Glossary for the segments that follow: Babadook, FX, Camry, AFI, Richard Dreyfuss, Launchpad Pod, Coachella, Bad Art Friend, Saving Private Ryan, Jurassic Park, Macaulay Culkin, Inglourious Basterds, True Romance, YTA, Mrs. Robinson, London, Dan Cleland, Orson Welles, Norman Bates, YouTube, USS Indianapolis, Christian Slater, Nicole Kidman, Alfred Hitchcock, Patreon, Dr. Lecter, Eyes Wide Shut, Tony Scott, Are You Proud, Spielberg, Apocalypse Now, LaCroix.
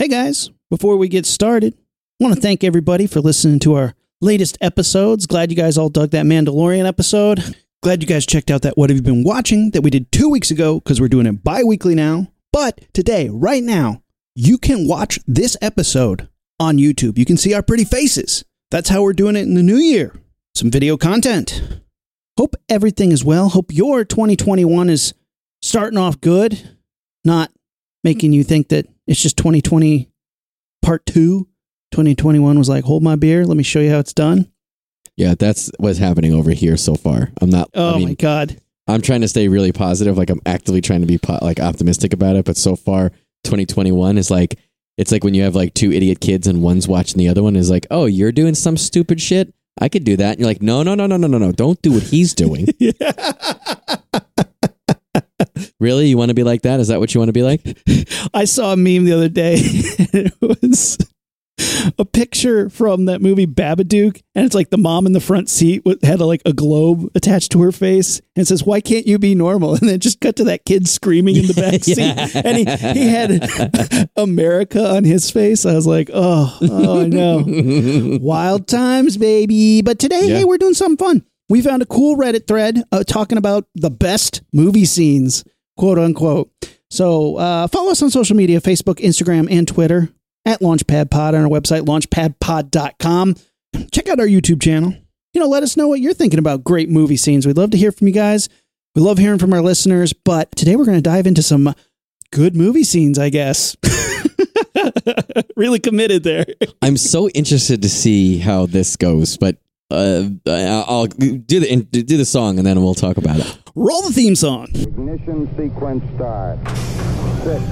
Hey guys, before we get started, I want to thank everybody for listening to our latest episodes. Glad you guys all dug that Mandalorian episode. Glad you guys checked out that What Have You Been Watching that we did 2 weeks ago because we're doing it bi-weekly now. But today, right now, you can watch this episode on YouTube. You can see our pretty faces. That's how we're doing it in the new year. Some video content. Hope everything is well. Hope your 2021 is starting off good. Not making you think that it's just 2020 part two. 2021 was like, hold my beer. Let me show you how it's done. Yeah, that's what's happening over here so far. I'm not. Oh, my God. I'm trying to stay really positive. Like, I'm actively trying to be optimistic about it. But so far, 2021 is like, it's like when you have like two idiot kids and one's watching the other one is like, oh, you're doing some stupid shit. I could do that. And you're like, no. Don't do what he's doing. Really? You want to be like that? Is that what you want to be like? I saw a meme the other day. It was a picture from that movie Babadook, and it's like the mom in the front seat had like a globe attached to her face, and it says, "Why can't you be normal?" And then just cut to that kid screaming in the back seat, and he had America on his face. I was like, oh, I know, wild times, baby. But today, hey, we're doing something fun. We found a cool Reddit thread talking about the best movie scenes, quote unquote. So follow us on social media: Facebook, Instagram, and Twitter. At Launchpad Pod on our website, launchpadpod.com. Check out our YouTube channel. You know, let us know what you're thinking about great movie scenes. We'd love to hear from you guys. We love hearing from our listeners, but today we're going to dive into some good movie scenes, I guess. Really committed there. I'm so interested to see how this goes, but I'll do the song and then we'll talk about it. Roll the theme song. Ignition sequence start. 6,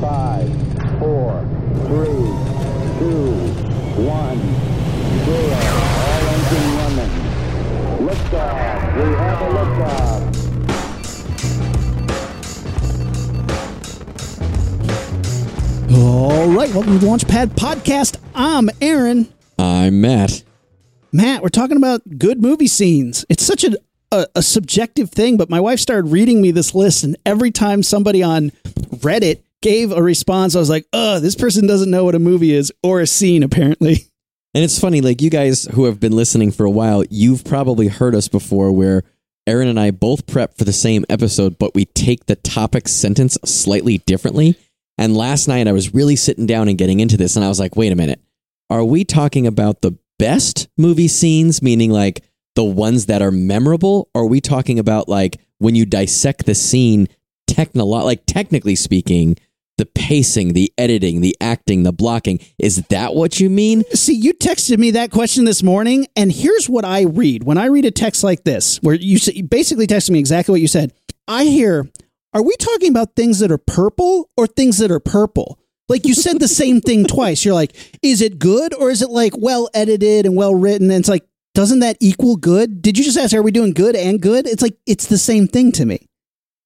5, 4, 3, 2, 1, zero. All engine running. Liftoff. We have a liftoff. All right. Welcome to the Launchpad Podcast. I'm Aaron. I'm Matt. Matt, we're talking about good movie scenes. It's such a subjective thing, but my wife started reading me this list, and every time somebody on Reddit gave a response, I was like, oh, this person doesn't know what a movie is or a scene, apparently. And it's funny, like, you guys who have been listening for a while, you've probably heard us before where Aaron and I both prep for the same episode, but we take the topic sentence slightly differently. And last night I was really sitting down and getting into this, and I was like, wait a minute, are we talking about the best movie scenes, meaning like the ones that are memorable? Or are we talking about like when you dissect the scene technically speaking, the pacing, the editing, the acting, the blocking. Is that what you mean? See, you texted me that question this morning, and here's what I read. When I read a text like this, where you basically texted me exactly what you said, I hear, are we talking about things that are purple or things that are purple? Like, you said the same thing twice. You're like, is it good or is it like well edited and well written? And it's like, doesn't that equal good? Did you just ask, are we doing good and good? It's like, it's the same thing to me.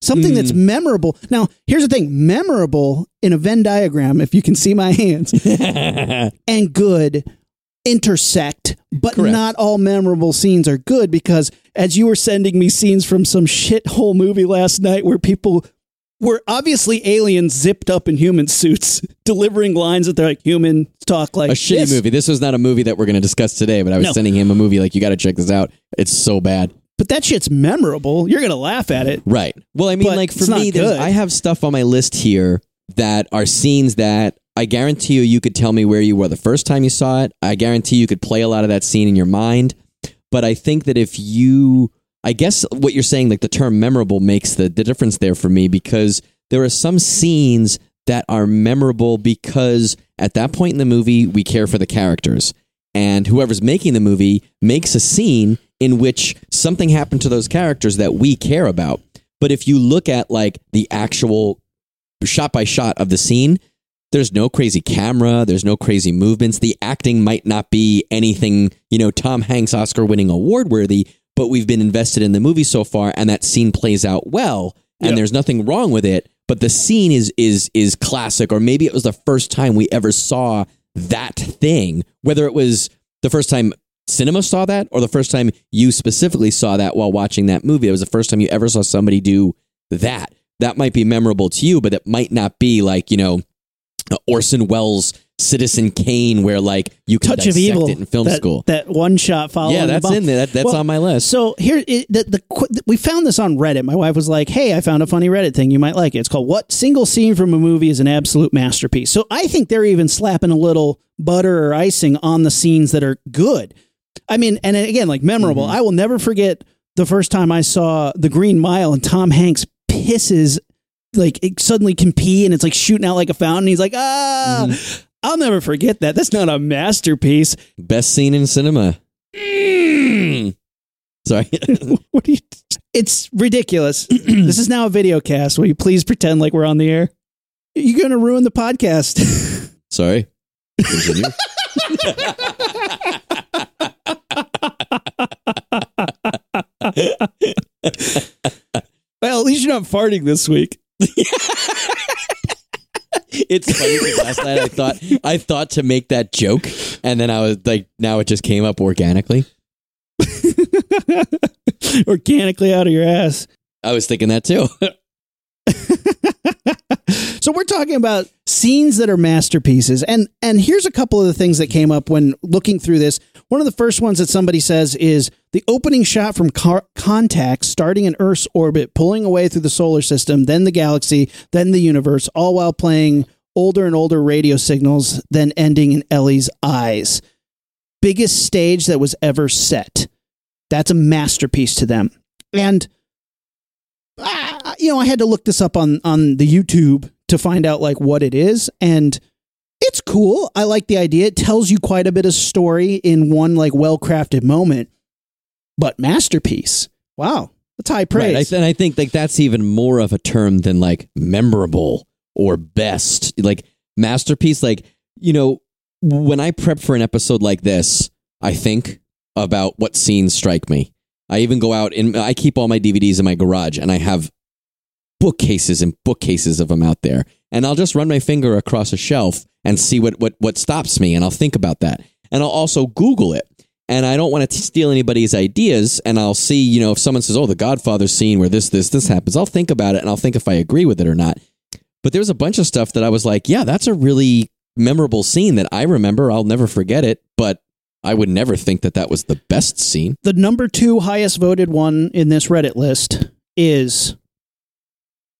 Something that's memorable. Now, here's the thing. Memorable in a Venn diagram, if you can see my hands, and good intersect, but correct. Not all memorable scenes are good because as you were sending me scenes from some shithole movie last night where people were obviously aliens zipped up in human suits delivering lines that they're like, human talk like this. A shitty movie. This was not a movie that we're going to discuss today, but I was sending him a movie like, you got to check this out. It's so bad. But that shit's memorable. You're going to laugh at it. Right. Well, I mean, like for me, I have stuff on my list here that are scenes that I guarantee you could tell me where you were the first time you saw it. I guarantee you could play a lot of that scene in your mind. But I think that I guess what you're saying, like the term memorable makes the difference there for me, because there are some scenes that are memorable because at that point in the movie, we care for the characters. And whoever's making the movie makes a scene in which something happened to those characters that we care about. But if you look at like the actual shot by shot of the scene, there's no crazy camera. There's no crazy movements. The acting might not be anything, you know, Tom Hanks Oscar winning award worthy, but we've been invested in the movie so far and that scene plays out well and there's nothing wrong with it. But the scene is classic, or maybe it was the first time we ever saw that thing, whether it was the first time cinema saw that or the first time you specifically saw that while watching that movie. It was the first time you ever saw somebody do that. That might be memorable to you, but it might not be like, you know, Orson Welles' Citizen Kane, where like you can touch dissect of evil, it in film school. That one shot following. Yeah, that's in there. That's on my list. So here, we found this on Reddit. My wife was like, "Hey, I found a funny Reddit thing. You might like it. It's called What Single Scene from a Movie is an Absolute Masterpiece." So I think they're even slapping a little butter or icing on the scenes that are good. I mean, and again, like memorable. Mm-hmm. I will never forget the first time I saw The Green Mile and Tom Hanks pisses. Like it suddenly can pee and it's like shooting out like a fountain. He's like, I'll never forget that. That's not a masterpiece. Best scene in cinema. Sorry. It's ridiculous. This is now a video cast. Will you please pretend like we're on the air? You're going to ruin the podcast. Sorry. Continue. Well, at least you're not farting this week. It's funny because last night I thought to make that joke, and then I was like, now it just came up organically. Organically out of your ass. I was thinking that too. So we're talking about scenes that are masterpieces, and here's a couple of the things that came up when looking through this. One of the first ones that somebody says is the opening shot from Contact, starting in Earth's orbit, pulling away through the solar system, then the galaxy, then the universe, all while playing older and older radio signals, then ending in Ellie's eyes. Biggest stage that was ever set. That's a masterpiece to them. And I had to look this up on the YouTube to find out like what it is, and it's cool. I like the idea. It tells you quite a bit of story in one like well-crafted moment, but masterpiece. Wow. That's high praise. Right. And I think like that's even more of a term than like memorable or best, like masterpiece. Like, when I prep for an episode like this, I think about what scenes strike me. I even go out and I keep all my DVDs in my garage, and I have bookcases and bookcases of them out there. And I'll just run my finger across a shelf and see what stops me. And I'll think about that. And I'll also Google it. And I don't want to steal anybody's ideas. And I'll see, if someone says, oh, the Godfather scene where this happens, I'll think about it. And I'll think if I agree with it or not. But there's a bunch of stuff that I was like, yeah, that's a really memorable scene that I remember. I'll never forget it. But I would never think that was the best scene. The number 2 highest voted one in this Reddit list is,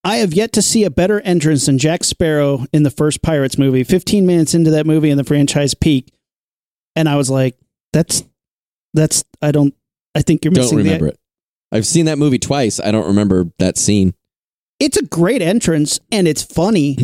I have yet to see a better entrance than Jack Sparrow in the first Pirates movie. 15 minutes into that movie and the franchise peak. And I was like, I think you're missing it. Don't remember it. I've seen that movie twice. I don't remember that scene. It's a great entrance and it's funny.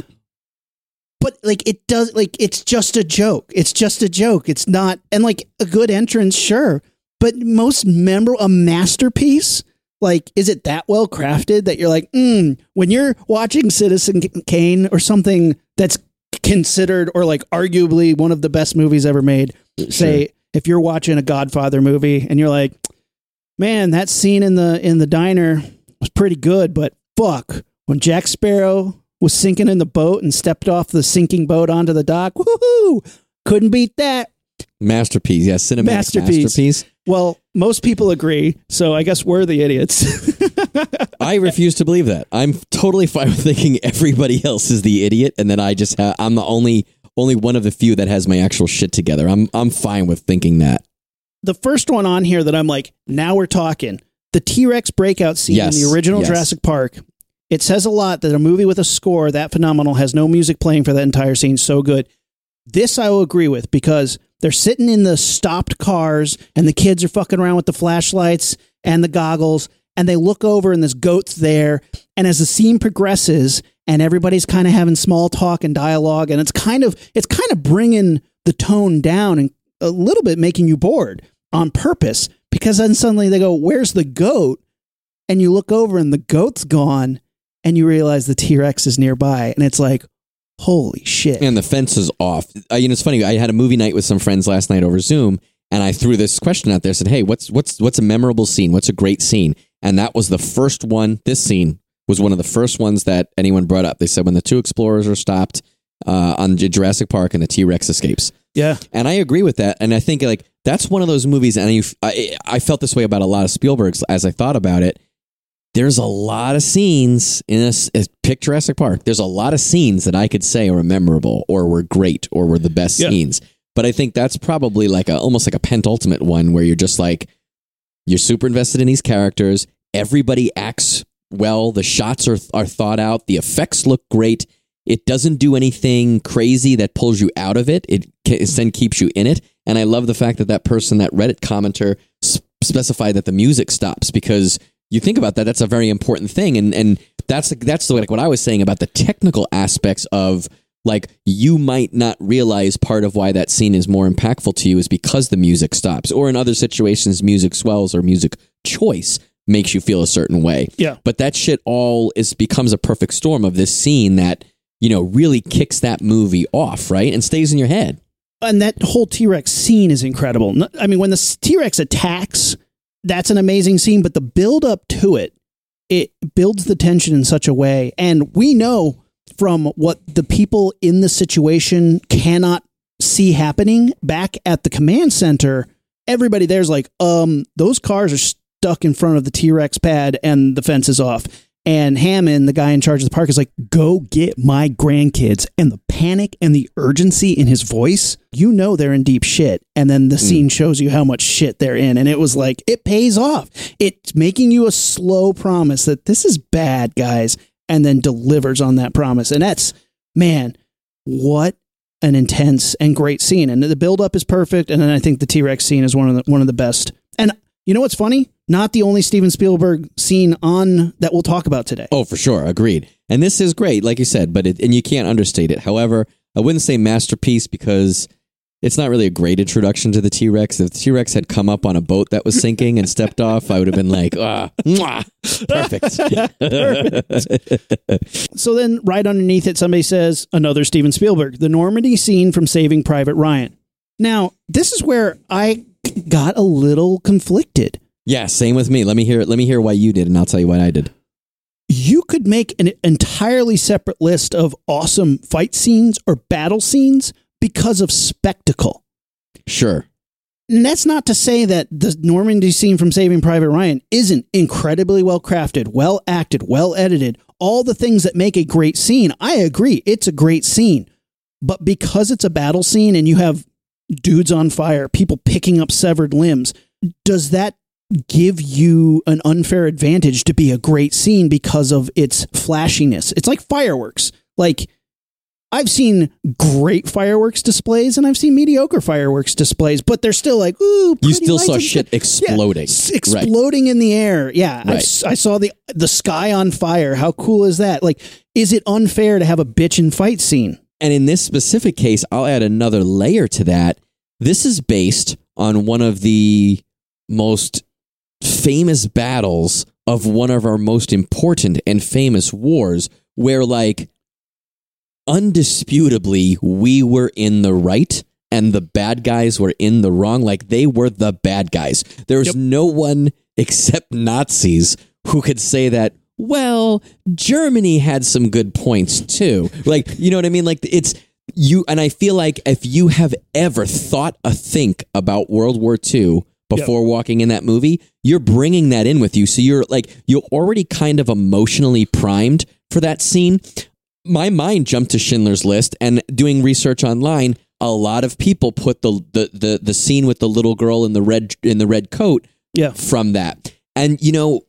But like it does, like it's just a joke. It's just a joke. It's not, and like a good entrance, sure, but most memorable, a masterpiece. Like, is it that well crafted that you're like, when you're watching Citizen Kane or something that's considered or like arguably one of the best movies ever made? Sure. Say if you're watching a Godfather movie and you're like, man, that scene in the diner was pretty good, but fuck, when Jack Sparrow was sinking in the boat and stepped off the sinking boat onto the dock. Woohoo! Couldn't beat that. Masterpiece. Yeah, cinematic masterpiece. Well, most people agree, so I guess we're the idiots. I refuse to believe that. I'm totally fine with thinking everybody else is the idiot and that I just I'm the only one of the few that has my actual shit together. I'm fine with thinking that. The first one on here that I'm like, now we're talking. The T-Rex breakout scene in the original Jurassic Park. It says a lot that a movie with a score that phenomenal has no music playing for that entire scene. So good. This I will agree with, because they're sitting in the stopped cars and the kids are fucking around with the flashlights and the goggles, and they look over and this goat's there. And as the scene progresses and everybody's kind of having small talk and dialogue, and it's kind of bringing the tone down and a little bit making you bored on purpose, because then suddenly they go, where's the goat? And you look over and the goat's gone. And you realize the T-Rex is nearby, and it's like, holy shit. And the fence is off. It's funny. I had a movie night with some friends last night over Zoom, and I threw this question out there. Said, hey, what's a memorable scene? What's a great scene? And that was the first one. This scene was one of the first ones that anyone brought up. They said when the two explorers are stopped on Jurassic Park and the T-Rex escapes. Yeah. And I agree with that. And I think like that's one of those movies, and I felt this way about a lot of Spielberg's as I thought about it. There's a lot of scenes in this. Pick Jurassic Park. There's a lot of scenes that I could say were memorable or were great or were the best scenes. But I think that's probably like almost like a penultimate one where you're just like, you're super invested in these characters. Everybody acts well. The shots are thought out. The effects look great. It doesn't do anything crazy that pulls you out of it. It then keeps you in it. And I love the fact that that person, that Reddit commenter, specified that the music stops, because you think about that, that's a very important thing. And that's like what I was saying about the technical aspects of, like, you might not realize part of why that scene is more impactful to you is because the music stops. Or in other situations, music swells or music choice makes you feel a certain way. Yeah. But that shit all becomes a perfect storm of this scene that, you know, really kicks that movie off, right? And stays in your head. And that whole T-Rex scene is incredible. I mean, when the T-Rex attacks, that's an amazing scene, but the build up to it, it builds the tension in such a way. And we know from what the people in the situation cannot see happening back at the command center, everybody there's like, those cars are stuck in front of the T-Rex pad and the fence is off. And Hammond, the guy in charge of the park, is like, go get my grandkids. And the panic and the urgency in his voice, you know they're in deep shit. And then the scene shows you how much shit they're in. And it was like, it pays off. It's making you a slow promise that this is bad, guys, and then delivers on that promise. And that's, man, what an intense and great scene. And the buildup is perfect. And then I think the T-Rex scene is one of the best. And you know what's funny? Not the only Steven Spielberg scene on that we'll talk about today. Oh, for sure. Agreed. And this is great, like you said, but and you can't understate it. However, I wouldn't say masterpiece because it's not really a great introduction to the T-Rex. If the T-Rex had come up on a boat that was sinking and stepped off, I would have been like, perfect. So then right underneath it, somebody says, another Steven Spielberg, the Normandy scene from Saving Private Ryan. Now, this is where I got a little conflicted. Yeah, same with me. Let me hear why you did, and I'll tell you why I did. You could make an entirely separate list of awesome fight scenes or battle scenes because of spectacle. Sure. And that's not to say that the Normandy scene from Saving Private Ryan isn't incredibly well crafted, well acted, well edited, all the things that make a great scene. I agree, it's a great scene. But because it's a battle scene and you have dudes on fire, people picking up severed limbs, does that give you an unfair advantage to be a great scene because of its flashiness? It's like fireworks. Like, I've seen great fireworks displays and I've seen mediocre fireworks displays, but they're still like, ooh, you still saw shit exploding, exploding in the air. Yeah. Right. I saw the sky on fire. How cool is that? Like, is it unfair to have a bitchin' fight scene? And in this specific case, I'll add another layer to that. This is based on one of the most famous battles of one of our most important and famous wars, where, like, undisputably we were in the right and the bad guys were in the wrong. Like, they were the bad guys. There's no one except Nazis who could say that, well, Germany had some good points too. Like, you know what I mean? Like, it's you. And I feel like if you have ever thought a think about World War II before walking in that movie, you're bringing that in with you. So you're like, you're already kind of emotionally primed for that scene. My mind jumped to Schindler's List, and doing research online, a lot of people put the scene with the little girl in the red coat from that. And, you know,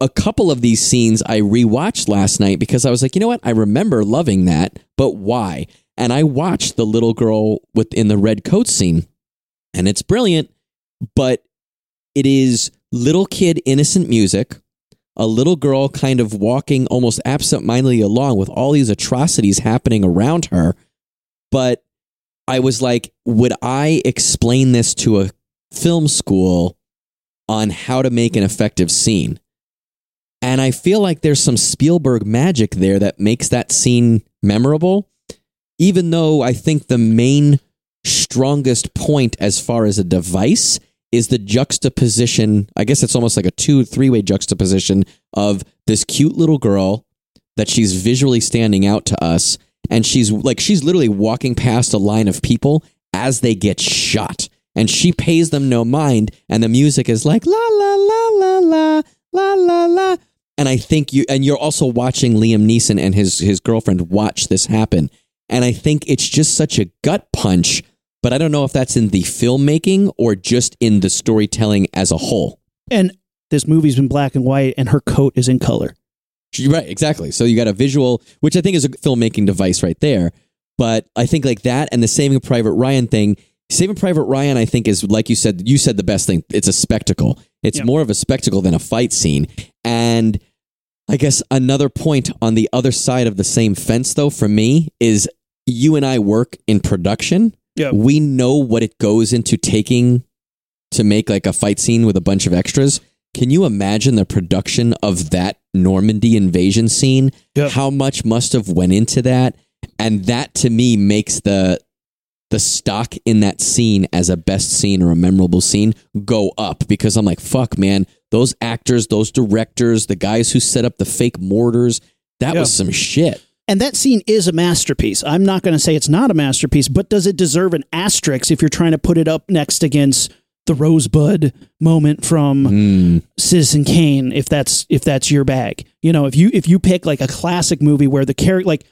a couple of these scenes I rewatched last night because I was like, you know what? I remember loving that, but why? And I watched the little girl within the red coat scene, and it's brilliant. But it is little kid innocent music, a little girl kind of walking almost absentmindedly along with all these atrocities happening around her. But I was like, would I explain this to a film school on how to make an effective scene? And I feel like there's some Spielberg magic there that makes that scene memorable, even though I think the main strongest point as far as a device is the juxtaposition. I guess it's almost like a 2-3-way juxtaposition of this cute little girl that she's visually standing out to us, and she's literally walking past a line of people as they get shot, and she pays them no mind, and the music is like la la la la la la la la, And I think you're also watching Liam Neeson and his girlfriend watch this happen. And I think it's just such a gut punch, but I don't know if that's in the filmmaking or just in the storytelling as a whole. And this movie's been black and white and her coat is in color. Right, exactly. So you got a visual, which I think is a filmmaking device right there. But I think like that and the Saving Private Ryan thing, Saving Private Ryan, I think is, like you said the best thing. It's a spectacle. It's more of a spectacle than a fight scene. And I guess another point on the other side of the same fence, though, for me, is you and I work in production. Yep. We know what it goes into taking to make like a fight scene with a bunch of extras. Can you imagine the production of that Normandy invasion scene? Yep. How much must have went into that? And that, to me, makes the stock in that scene as a best scene or a memorable scene go up, because I'm like, fuck, man, those actors, those directors, the guys who set up the fake mortars, that was some shit. And that scene is a masterpiece. I'm not going to say it's not a masterpiece, but does it deserve an asterisk if you're trying to put it up next against the Rosebud moment from Citizen Kane, if that's your bag? You know, if you pick like a classic movie where the character, like,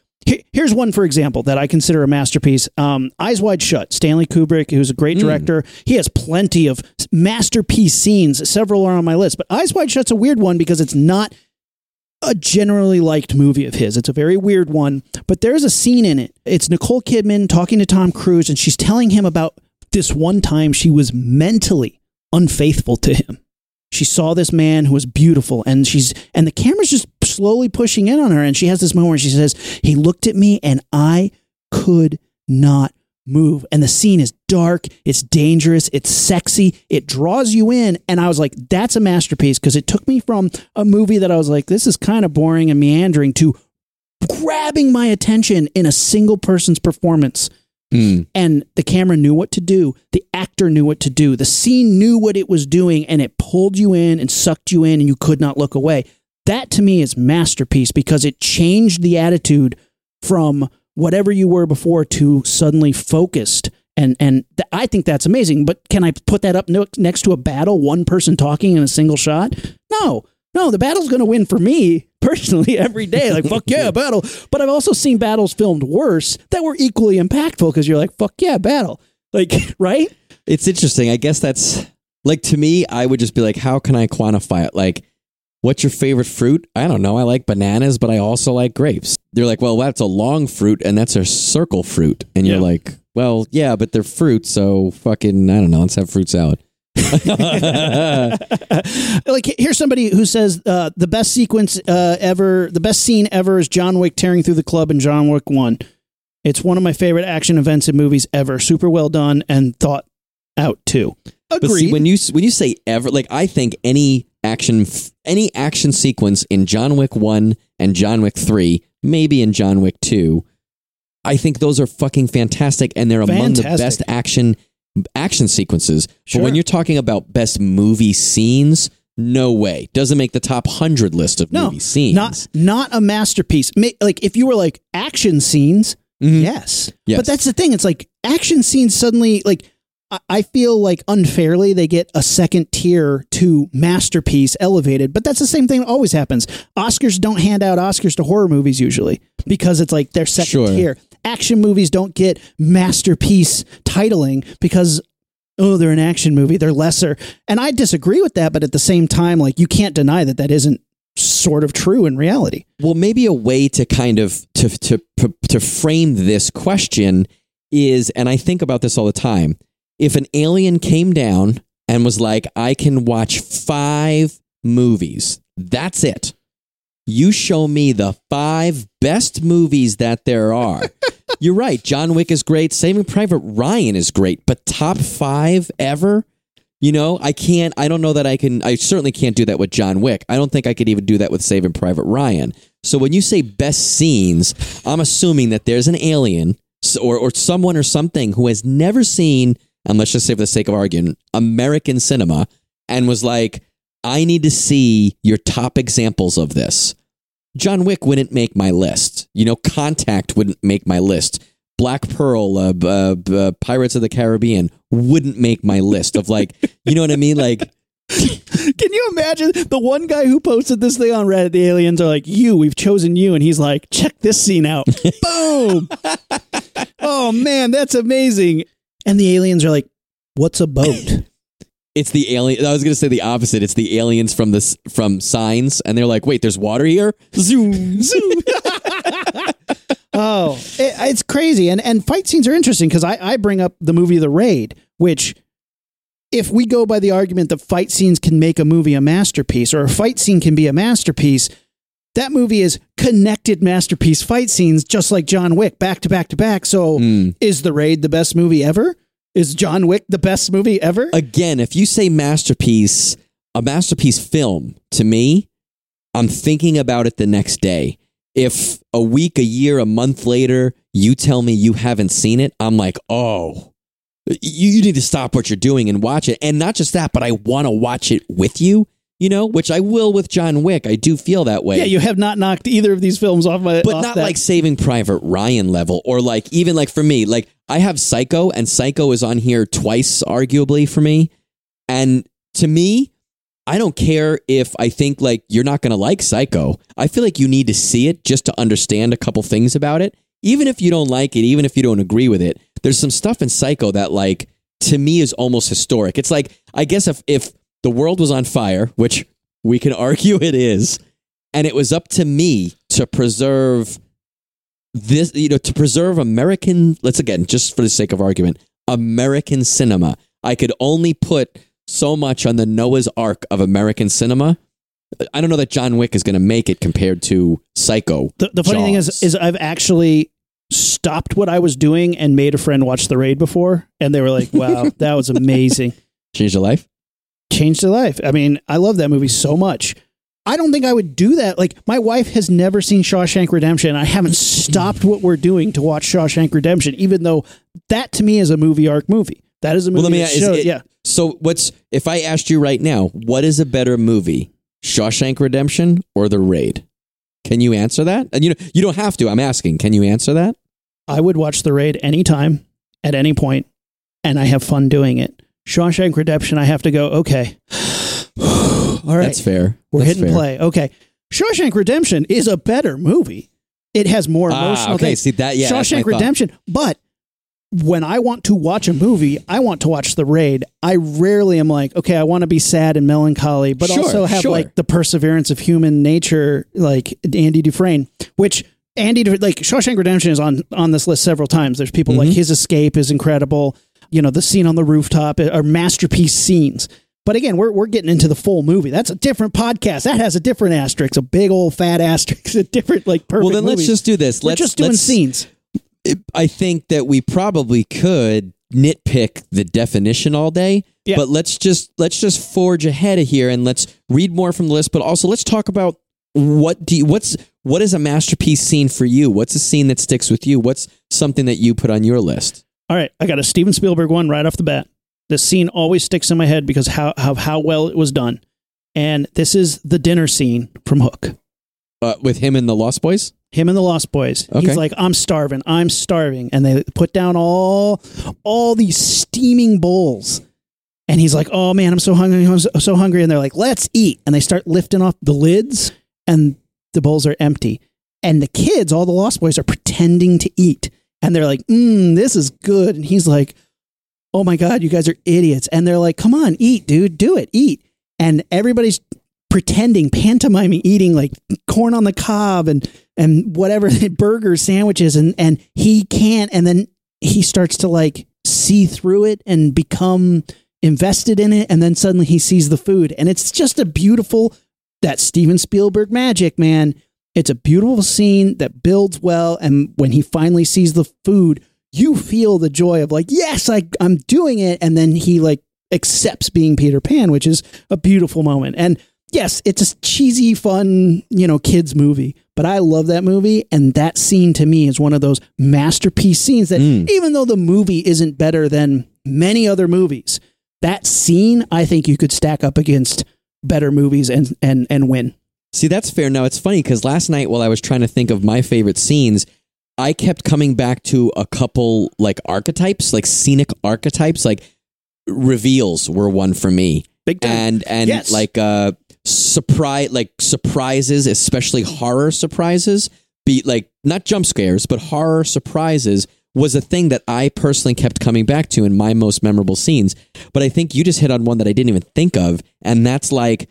here's one, for example, that I consider a masterpiece. Eyes Wide Shut, Stanley Kubrick, who's a great director. He has plenty of masterpiece scenes. Several are on my list, but Eyes Wide Shut's a weird one because it's not a generally liked movie of his. It's a very weird one, but there's a scene in it. It's Nicole Kidman talking to Tom Cruise, and she's telling him about this one time she was mentally unfaithful to him. She saw this man who was beautiful, and the camera's just slowly pushing in on her, and she has this moment where she says, he looked at me and I could not move. And the scene is dark, it's dangerous, it's sexy, it draws you in, and I was like, that's a masterpiece, because it took me from a movie that I was like, this is kind of boring and meandering, to grabbing my attention in a single person's performance. And the camera knew what to do. The actor knew what to do. The scene knew what it was doing, and it pulled you in and sucked you in, and you could not look away. That, to me, is masterpiece, because it changed the attitude from whatever you were before to suddenly focused. And I think that's amazing. But can I put that up next to a battle, one person talking in a single shot? No, the battle's going to win for me personally every day. Like, fuck yeah, battle. But I've also seen battles filmed worse that were equally impactful, because you're like, fuck yeah, battle. Like, right? It's interesting. I guess that's, like, to me, I would just be like, how can I quantify it? Like, what's your favorite fruit? I don't know. I like bananas, but I also like grapes. They're like, well, that's a long fruit and that's a circle fruit. And you're like, well, yeah, but they're fruit. So fucking, I don't know. Let's have fruit salad. Like, here's somebody who says the best sequence ever, the best scene ever is John Wick tearing through the club in John Wick 1. It's one of my favorite action events in movies ever. Super well done and thought out too. Agreed. But see, when you say ever, like, I think any action sequence in John Wick 1 and John Wick 3, maybe in John Wick 2, I think those are fucking fantastic, and they're among the best action sequences. Sure. But when you're talking about best movie scenes, no way. Doesn't make the top 100 list of movie scenes. Not a masterpiece. Like, if you were like action scenes, yes. But that's the thing. It's like action scenes suddenly, like, I feel like unfairly they get a second tier to masterpiece elevated, but that's the same thing that always happens. Oscars don't hand out Oscars to horror movies usually, because it's like they're second tier. Action movies don't get masterpiece titling because, oh, they're an action movie, they're lesser. And I disagree with that, but at the same time, like, you can't deny that that isn't sort of true in reality. Well, maybe a way to kind of to frame this question is, and I think about this all the time, if an alien came down and was like, I can watch 5 movies, that's it. You show me the 5 best movies that there are. You're right. John Wick is great. Saving Private Ryan is great. But top 5 ever? You know, I certainly can't do that with John Wick. I don't think I could even do that with Saving Private Ryan. So when you say best scenes, I'm assuming that there's an alien or someone or something who has never seen, and let's just say for the sake of argument, American cinema, and was like, I need to see your top examples of this. John Wick wouldn't make my list. You know, Contact wouldn't make my list. Black Pearl, Pirates of the Caribbean wouldn't make my list of, like, you know what I mean? Like, Can you imagine the one guy who posted this thing on Reddit? The aliens are like, we've chosen you. And he's like, check this scene out. Boom. Oh, man, that's amazing. And the aliens are like, what's a boat? It's the alien. I was going to say the opposite. It's the aliens from Signs. And they're like, wait, there's water here. Zoom, zoom. Oh, it's crazy. And fight scenes are interesting because I bring up the movie The Raid, which, if we go by the argument that fight scenes can make a movie a masterpiece, or a fight scene can be a masterpiece, that movie is connected masterpiece fight scenes, just like John Wick, back to back to back. So is The Raid the best movie ever? Is John Wick the best movie ever? Again, if you say masterpiece, a masterpiece film, to me, I'm thinking about it the next day. If a week, a year, a month later, you tell me you haven't seen it, I'm like, oh, you need to stop what you're doing and watch it. And not just that, but I want to watch it with you, you know, which I will with John Wick. I do feel that way. Yeah, you have not knocked either of these films off my... But not like Saving Private Ryan level, or like, even like for me, like I have Psycho, and Psycho is on here twice, arguably, for me. And to me, I don't care if I think like you're not going to like Psycho. I feel like you need to see it just to understand a couple things about it. Even if you don't like it, even if you don't agree with it, there's some stuff in Psycho that, like, to me is almost historic. It's like, I guess if the world was on fire, which we can argue it is, and it was up to me to preserve this, you know, to preserve American, let's again, just for the sake of argument, American cinema. I could only put so much on the Noah's Ark of American cinema. I don't know that John Wick is going to make it compared to Psycho. The funny thing is I've actually stopped what I was doing and made a friend watch The Raid before, and they were like, wow, that was amazing. Changed your life? Changed their life. I mean, I love that movie so much. I don't think I would do that. Like, my wife has never seen Shawshank Redemption, and I haven't stopped what we're doing to watch Shawshank Redemption, even though that to me is a movie arc movie. That is a movie yeah. So if I asked you right now, what is a better movie, Shawshank Redemption or The Raid? Can you answer that? And you don't have to. I'm asking. Can you answer that? I would watch The Raid anytime, at any point, and I have fun doing it. Shawshank Redemption, I have to go, okay. All right. That's fair. We're hitting play. Okay. Shawshank Redemption is a better movie. It has more emotional things. See that? Yeah, Shawshank Redemption. But when I want to watch a movie, I want to watch The Raid. I rarely am like, okay, I want to be sad and melancholy, but also have like the perseverance of human nature, like Andy Dufresne, which Andy, like Shawshank Redemption is on this list several times. There's people like his escape is incredible. You know, the scene on the rooftop are masterpiece scenes. But again, we're getting into the full movie. That's a different podcast. That has a different asterisk, a big old fat asterisk, a different like perfect. Well, then movies. Let's just do this. Let's do scenes. I think that we probably could nitpick the definition all day, but let's just forge ahead of here and let's read more from the list. But also, let's talk about what is a masterpiece scene for you? What's a scene that sticks with you? What's something that you put on your list? All right, I got a Steven Spielberg one right off the bat. This scene always sticks in my head because how well it was done. And this is the dinner scene from Hook. With him and the Lost Boys? Him and the Lost Boys. Okay. He's like, I'm starving. And they put down all these steaming bowls. And he's like, oh man, I'm so hungry. And they're like, let's eat. And they start lifting off the lids and the bowls are empty. And the kids, all the Lost Boys, are pretending to eat. And they're like, this is good. And he's like, oh my God, you guys are idiots. And they're like, come on, eat, dude, do it, eat. And everybody's pretending, pantomiming, eating like corn on the cob and whatever, burgers, sandwiches, and he can't, and then he starts to like see through it and become invested in it, and then suddenly he sees the food, and it's just a beautiful, that Steven Spielberg magic, man. It's a beautiful scene that builds well, and when he finally sees the food, you feel the joy of like, yes, I'm doing it, and then he like accepts being Peter Pan, which is a beautiful moment, and yes, it's a cheesy, fun, kids movie, but I love that movie. And that scene to me is one of those masterpiece scenes that even though the movie isn't better than many other movies, that scene, I think you could stack up against better movies and win. See, that's fair. Now, it's funny because last night while I was trying to think of my favorite scenes, I kept coming back to a couple like archetypes, like scenic archetypes, like reveals were one for me. Big time. And yes. Like surprises, especially horror surprises, be like not jump scares, but horror surprises was a thing that I personally kept coming back to in my most memorable scenes. But I think you just hit on one that I didn't even think of, and that's like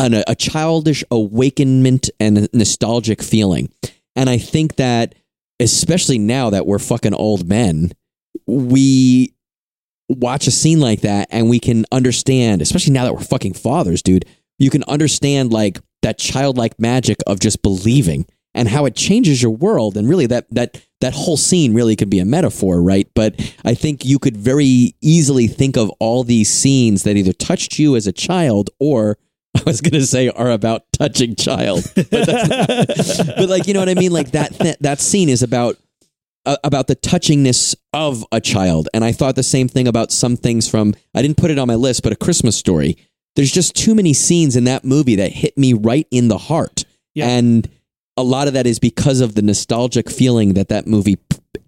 a childish awakenment and a nostalgic feeling. And I think that especially now that we're fucking old men, we watch a scene like that and we can understand, especially now that we're fucking fathers, dude, you can understand like that childlike magic of just believing and how it changes your world. And really that whole scene really could be a metaphor, right? But I think you could very easily think of all these scenes that either touched you as a child or I was going to say are about touching child, but, that's not, but like, you know what I mean? Like that scene is about the touchingness of a child. And I thought the same thing about some things from, I didn't put it on my list, but A Christmas Story. There's just too many scenes in that movie that hit me right in the heart. Yeah. And a lot of that is because of the nostalgic feeling that movie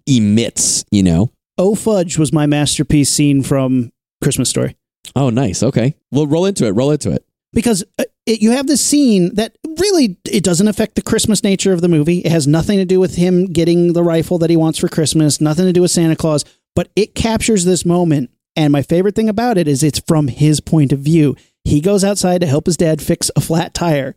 emits, you know? Oh, fudge was my masterpiece scene from Christmas Story. Oh, nice. Okay. Well, roll into it. Because you have this scene that really, it doesn't affect the Christmas nature of the movie. It has nothing to do with him getting the rifle that he wants for Christmas, nothing to do with Santa Claus, but it captures this moment. And my favorite thing about it is it's from his point of view. He goes outside to help his dad fix a flat tire,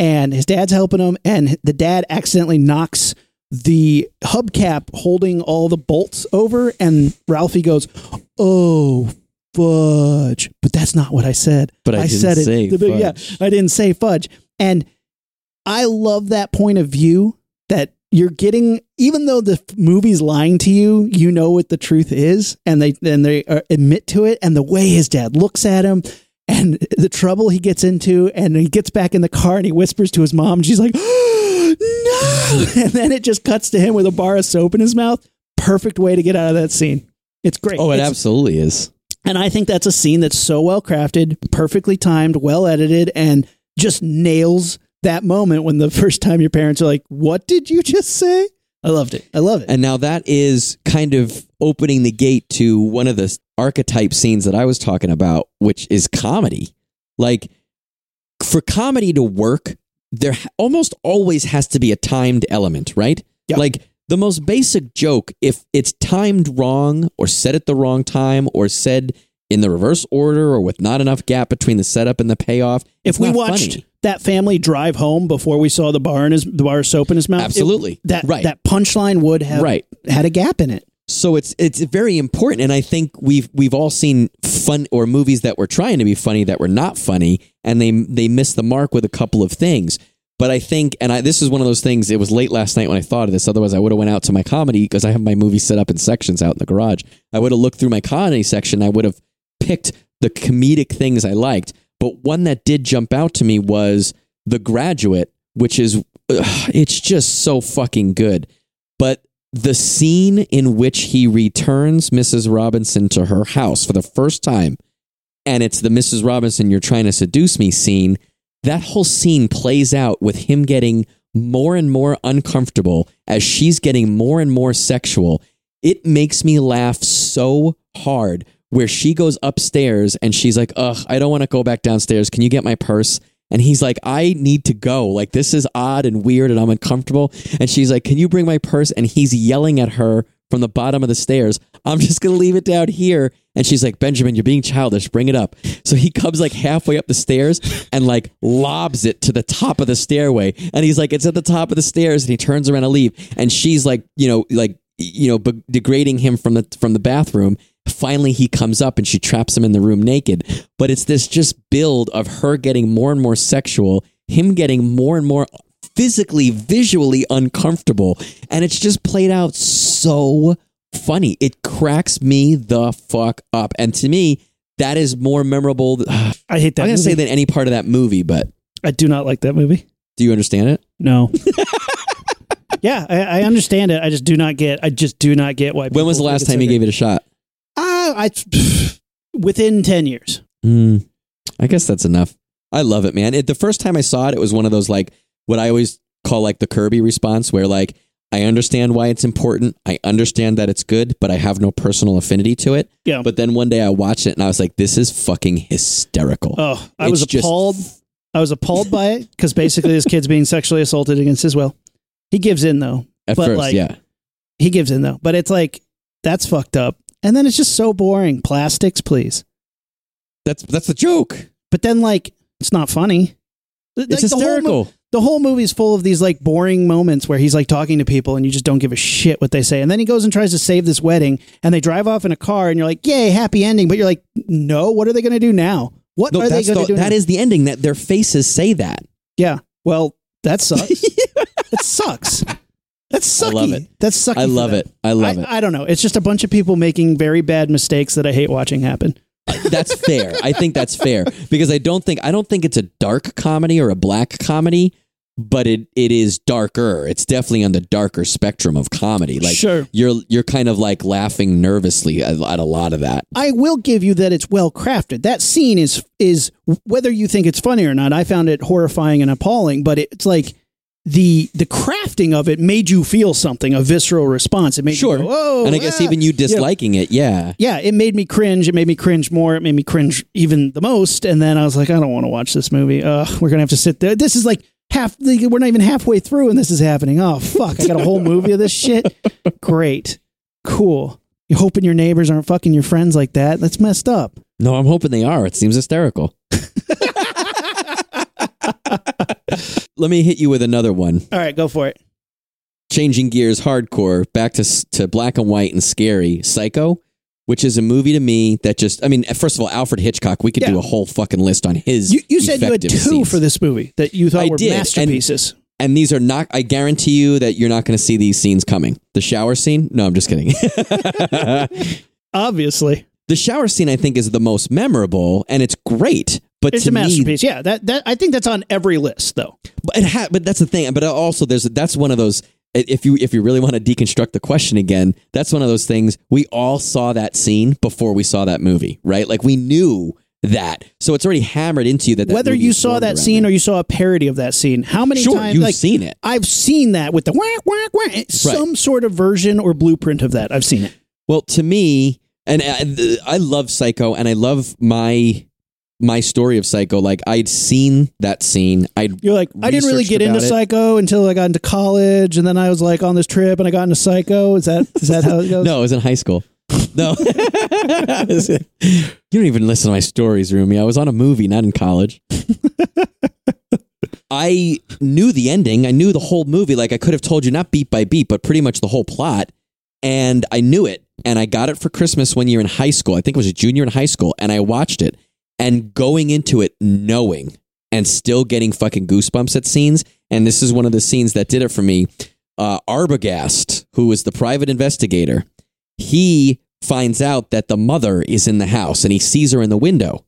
and his dad's helping him, and the dad accidentally knocks the hubcap holding all the bolts over, and Ralphie goes, "Oh, fudge," but that's not what I said. But I said it. Say fudge. Yeah, I didn't say fudge. And I love that point of view that you're getting, even though the movie's lying to you, you know what the truth is, and they admit to it. And the way his dad looks at him, and the trouble he gets into, and he gets back in the car and he whispers to his mom. And she's like, "No!" And then it just cuts to him with a bar of soap in his mouth. Perfect way to get out of that scene. It's great. Oh, it absolutely is. And I think that's a scene that's so well crafted, perfectly timed, well edited, and just nails that moment when the first time your parents are like, "What did you just say?" I loved it. I love it. And now that is kind of opening the gate to one of the archetype scenes that I was talking about, which is comedy. Like, for comedy to work, there almost always has to be a timed element, right? Yep. Like, the most basic joke, if it's timed wrong or said at the wrong time or said in the reverse order or with not enough gap between the setup and the payoff, if we watched funny. That family drive home before we saw the bar of soap in his mouth, absolutely, that punchline would have had a gap in it. So it's very important, and I think we've all seen fun or movies that were trying to be funny that were not funny, and they missed the mark with a couple of things. But I think, this is one of those things, it was late last night when I thought of this, otherwise I would have went out to my comedy, because I have my movies set up in sections out in the garage. I would have looked through my comedy section, I would have picked the comedic things I liked. But one that did jump out to me was The Graduate, which is, it's just so fucking good. But the scene in which he returns Mrs. Robinson to her house for the first time, and it's the Mrs. Robinson, "You're trying to seduce me" scene, that whole scene plays out with him getting more and more uncomfortable as she's getting more and more sexual. It makes me laugh so hard where she goes upstairs and she's like, "Ugh, I don't want to go back downstairs. Can you get my purse?" And he's like, "I need to go. Like, this is odd and weird and I'm uncomfortable." And she's like, "Can you bring my purse?" And he's yelling at her from the bottom of the stairs, "I'm just going to leave it down here." And she's like, "Benjamin, you're being childish. Bring it up." So he comes like halfway up the stairs and like lobs it to the top of the stairway. And he's like, "It's at the top of the stairs." And he turns around to leave. And she's like, degrading him from the bathroom. Finally, he comes up and she traps him in the room naked. But it's this just build of her getting more and more sexual, him getting more and more physically, visually uncomfortable, and it's just played out so funny. It cracks me the fuck up, and to me, that is more memorable. I hate that. I'm gonna say than any part of that movie, but I do not like that movie. Do you understand it? No. Yeah, I understand it. I just do not get why. When was the last time you gave it a shot? Within 10 years. I guess that's enough. I love it, man. The first time I saw it, it was one of those like, what I always call like the Kirby response, where like I understand why it's important. I understand that it's good, but I have no personal affinity to it. Yeah. But then one day I watched it and I was like, this is fucking hysterical. Oh, I was appalled by it because basically this kid's being sexually assaulted against his will. He gives in though. He gives in though. But it's like, that's fucked up. And then it's just so boring. Plastics, please. That's the joke. But then like, it's not funny. It's hysterical. The whole movie's full of these like boring moments where he's like talking to people and you just don't give a shit what they say. And then he goes and tries to save this wedding and they drive off in a car and you're like, yay, happy ending. But you're like, no, what are they going to do now? That is the ending, that their faces say that. Yeah. Well, that sucks. It sucks. That's sucky. I love it. That's sucky. I love it. I love it. I don't know. It's just a bunch of people making very bad mistakes that I hate watching happen. That's fair. I think that's fair because I don't think it's a dark comedy or a black comedy, but it is darker. It's definitely on the darker spectrum of comedy. Like sure. You're kind of like laughing nervously at a lot of that. I will give you that it's well crafted. That scene is whether you think it's funny or not. I found it horrifying and appalling, but it's like the crafting of it made you feel something, a visceral response. It made you go, whoa. And I guess even you disliking it. Yeah. Yeah. It made me cringe. It made me cringe more. It made me cringe even the most. And then I was like, I don't want to watch this movie. We're going to have to sit there. This is like we're not even halfway through and this is happening. Oh, fuck. I got a whole movie of this shit. Great. Cool. You're hoping your neighbors aren't fucking your friends like that. That's messed up. No, I'm hoping they are. It seems hysterical. Let me hit you with another one. All right, go for it. Changing gears hardcore, back to black and white and scary, Psycho, which is a movie to me that just, I mean, first of all, Alfred Hitchcock, we could do a whole fucking list on his. You said you had two scenes for this movie that you thought were masterpieces. And these are not, I guarantee you that you're not going to see these scenes coming. The shower scene? No, I'm just kidding. Obviously. The shower scene, I think, is the most memorable, and it's great. But it's a masterpiece. Yeah, that I think that's on every list, though. But but that's the thing. But also, that's one of those. If you really want to deconstruct the question again, that's one of those things. We all saw that scene before we saw that movie, right? Like we knew that, so it's already hammered into you that whether you saw that scene or you saw a parody of that scene, how many times you've seen it? I've seen that with the whack whack whack, some sort of version or blueprint of that. I've seen it. Well, to me, and I love Psycho, and I love my story of Psycho. Like I'd seen that scene. You're like, I didn't really get into Psycho until I got into college. And then I was like on this trip and I got into Psycho. Is that how it goes? No, it was in high school. No, you don't even listen to my stories, Rumi. I was on a movie, not in college. I knew the ending. I knew the whole movie. Like I could have told you not beat by beat, but pretty much the whole plot. And I knew it. And I got it for Christmas one year in high school. I think it was a junior in high school. And I watched it. And going into it knowing and still getting fucking goosebumps at scenes. And this is one of the scenes that did it for me. Arbogast, who is the private investigator, he finds out that the mother is in the house and he sees her in the window.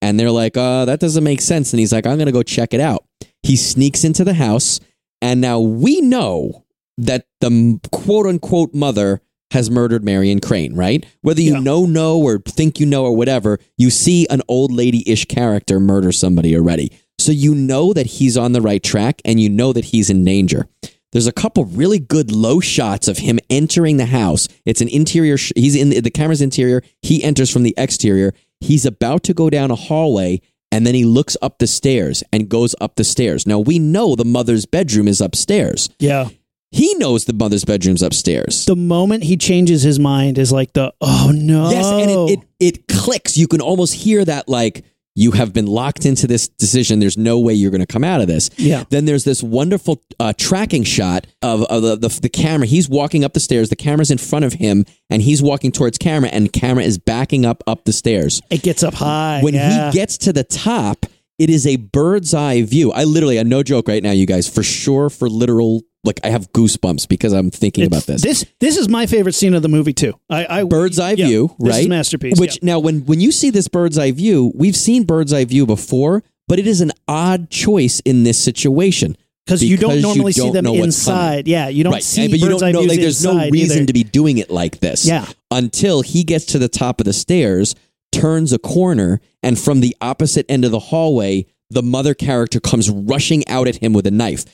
And they're like, that doesn't make sense. And he's like, I'm going to go check it out. He sneaks into the house. And now we know that the quote unquote mother has murdered Marion Crane, right? Whether you know or think you know or whatever, you see an old lady-ish character murder somebody already. So you know that he's on the right track and you know that he's in danger. There's a couple really good low shots of him entering the house. It's an interior. He's in the camera's interior. He enters from the exterior. He's about to go down a hallway and then he looks up the stairs and goes up the stairs. Now we know the mother's bedroom is upstairs. Yeah. He knows the mother's bedroom's upstairs. The moment he changes his mind is like the, oh no. Yes, and it clicks. You can almost hear that like, you have been locked into this decision. There's no way you're going to come out of this. Yeah. Then there's this wonderful tracking shot of the camera. He's walking up the stairs. The camera's in front of him and he's walking towards camera and camera is backing up the stairs. It gets up high. When he gets to the top, it is a bird's eye view. I literally, no joke right now, you guys, for sure, for literal, like I have goosebumps because I'm thinking about this. This is my favorite scene of the movie too. Bird's eye view, right? This is a masterpiece. Which now when you see this bird's eye view, we've seen bird's eye view before, but it is an odd choice in this situation. Because you don't normally see them inside. Yeah, you don't see bird's eye views inside. There's no reason to be doing it like this. Yeah. Until he gets to the top of the stairs, turns a corner, and from the opposite end of the hallway, the mother character comes rushing out at him with a knife.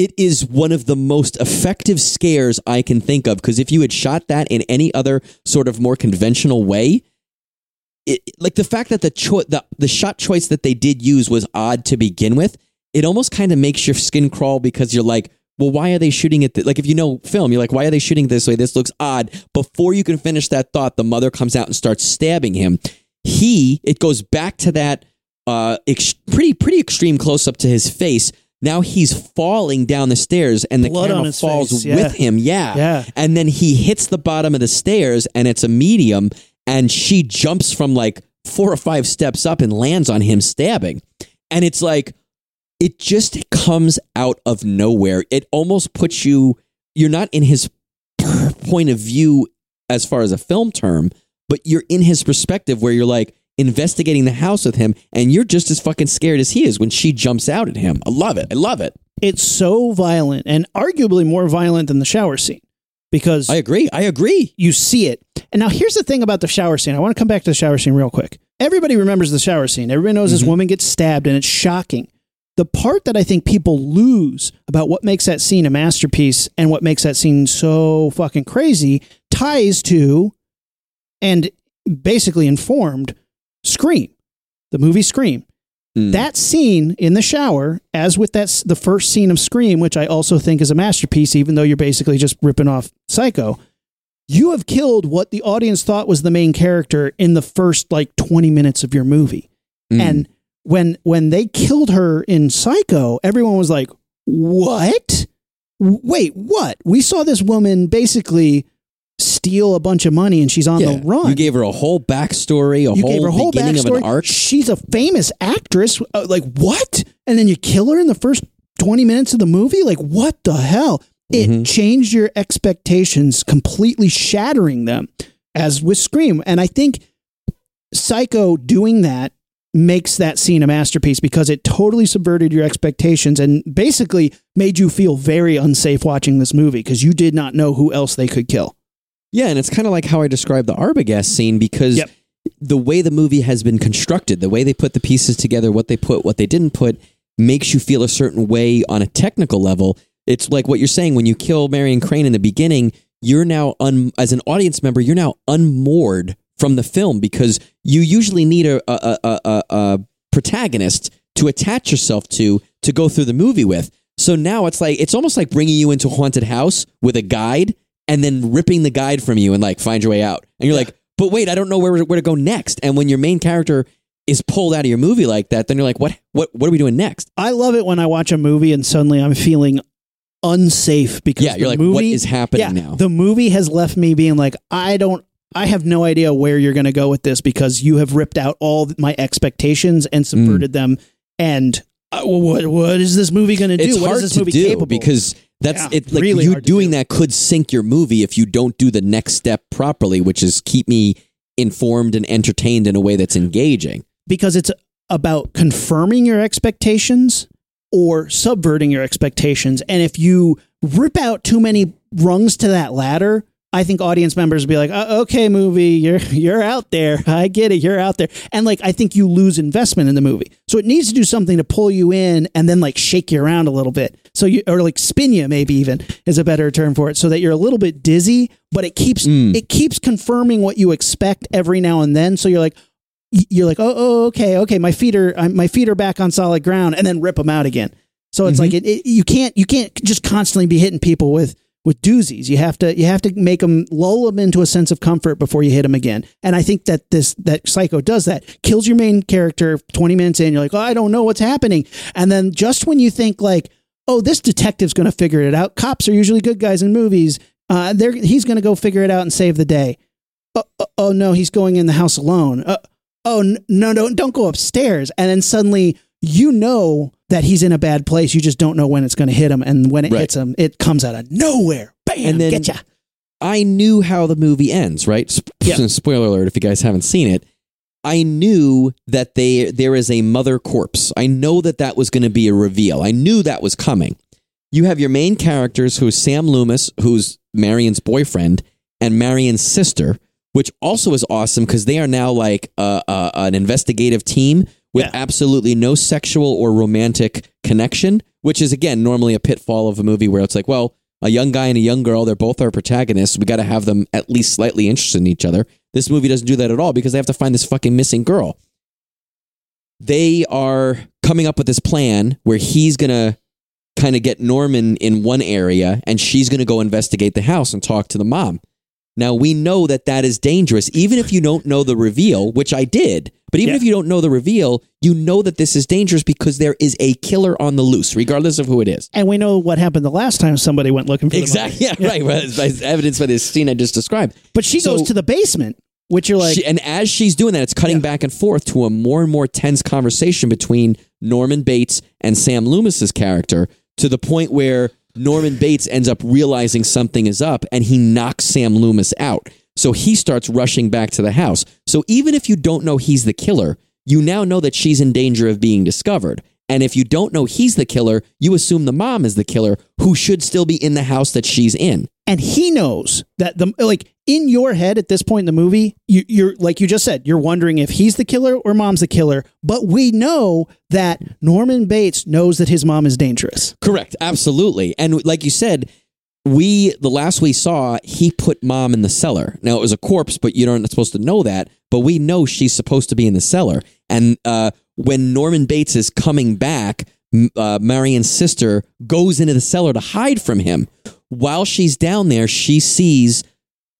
It is one of the most effective scares I can think of, because if you had shot that in any other sort of more conventional way, like the fact that the shot choice that they did use was odd to begin with, it almost kind of makes your skin crawl, because you're like, well, why are they shooting it? Like, if you know film, you're like, why are they shooting this way? This looks odd. Before you can finish that thought, the mother comes out and starts stabbing him. It goes back to that pretty extreme close up to his face. Now he's falling down the stairs, and the camera falls with him. Yeah. And then he hits the bottom of the stairs, and it's a medium, and she jumps from like 4 or 5 steps up and lands on him stabbing. And it's like, it just comes out of nowhere. It almost puts you're not in his point of view as far as a film term, but you're in his perspective, where you're like investigating the house with him, and you're just as fucking scared as he is when she jumps out at him. I love it. It's so violent, and arguably more violent than the shower scene, because I agree. You see it. And now here's the thing about the shower scene. I want to come back to the shower scene real quick. Everybody remembers the shower scene. Everybody knows this woman gets stabbed, and it's shocking. The part that I think people lose about what makes that scene a masterpiece and what makes that scene so fucking crazy ties to, and basically informed, Scream, the movie Scream. That scene in the shower, as with the first scene of Scream, which I also think is a masterpiece, even though you're basically just ripping off Psycho, you have killed what the audience thought was the main character in the first like 20 minutes of your movie. And when they killed her in Psycho, everyone was like, what? Wait, what? We saw this woman basically steal a bunch of money, and she's on the run. You gave her a whole backstory, a whole beginning of an arc. She's a famous actress. Like, what? And then you kill her in the first 20 minutes of the movie? Like, what the hell? It changed your expectations, completely shattering them, as with Scream. And I think Psycho doing that makes that scene a masterpiece, because it totally subverted your expectations and basically made you feel very unsafe watching this movie, because you did not know who else they could kill. Yeah, and it's kind of like how I described the Arbogast scene, because the way the movie has been constructed, the way they put the pieces together, what they put, what they didn't put, makes you feel a certain way on a technical level. It's like what you're saying, when you kill Marion Crane in the beginning, you're now, as an audience member, you're now unmoored from the film, because you usually need a protagonist to attach yourself to go through the movie with. So now it's like, it's almost like bringing you into a haunted house with a guide, and then ripping the guide from you and like, find your way out. And you're like, but wait, I don't know where to go next. And when your main character is pulled out of your movie like that, then you're like, what are we doing next? I love it when I watch a movie and suddenly I'm feeling unsafe, because you're like, movie, what is happening now? The movie has left me being like, I have no idea where you're going to go with this, because you have ripped out all my expectations and subverted them. And what is this movie going to do? What is this movie capable? Because that's it. Like, really, you doing that could sink your movie if you don't do the next step properly, which is keep me informed and entertained in a way that's engaging. Because it's about confirming your expectations or subverting your expectations. And if you rip out too many rungs to that ladder, I think audience members will be like, oh, okay, movie, you're out there. I get it. You're out there. And like, I think you lose investment in the movie. So it needs to do something to pull you in and then like shake you around a little bit. So or like spin you, maybe even is a better term for it, so that you're a little bit dizzy, but it keeps confirming what you expect every now and then. So you're like, oh, okay. My feet are back on solid ground, and then rip them out again. So it's like, you can't just constantly be hitting people with doozies. You have to make them, lull them into a sense of comfort before you hit them again. And I think that that Psycho does that. Kills your main character 20 minutes in, you're like, oh, I don't know what's happening. And then just when you think like, oh, this detective's going to figure it out. Cops are usually good guys in movies. He's going to go figure it out and save the day. Oh no, he's going in the house alone. No, don't go upstairs. And then suddenly, you know that he's in a bad place. You just don't know when it's going to hit him. And when it hits him, it comes out of nowhere. Bam, and then getcha. I knew how the movie ends, right? Spoiler alert if you guys haven't seen it. I knew that there is a mother corpse. I know that was going to be a reveal. I knew that was coming. You have your main characters, who's Sam Loomis, who's Marion's boyfriend, and Marion's sister, which also is awesome because they are now like an investigative team with absolutely no sexual or romantic connection, which is, again, normally a pitfall of a movie where it's like, well, a young guy and a young girl, they're both our protagonists. We got to have them at least slightly interested in each other. This movie doesn't do that at all because they have to find this fucking missing girl. They are coming up with this plan where he's going to kind of get Norman in one area and she's going to go investigate the house and talk to the mom. Now, we know that that is dangerous, even if you don't know the reveal, which I did. But even if you don't know the reveal, you know that this is dangerous because there is a killer on the loose, regardless of who it is. And we know what happened the last time somebody went looking for the Exactly, right. Well, evidenced by this scene I just described. But she goes to the basement, which you're like... And as she's doing that, it's cutting back and forth to a more and more tense conversation between Norman Bates and Sam Loomis's character to the point where Norman Bates ends up realizing something is up and he knocks Sam Loomis out. So he starts rushing back to the house. So even if you don't know he's the killer, you now know that she's in danger of being discovered. And if you don't know he's the killer, you assume the mom is the killer who should still be in the house that she's in. And he knows that the, like, in your head at this point in the movie, you're like you just said, you're wondering if he's the killer or mom's the killer. But we know that Norman Bates knows that his mom is dangerous. Correct. Absolutely. And like you said, the last we saw, he put mom in the cellar. Now, it was a corpse, but you're not supposed to know that. But we know she's supposed to be in the cellar. And when Norman Bates is coming back, Marion's sister goes into the cellar to hide from him. While she's down there, she sees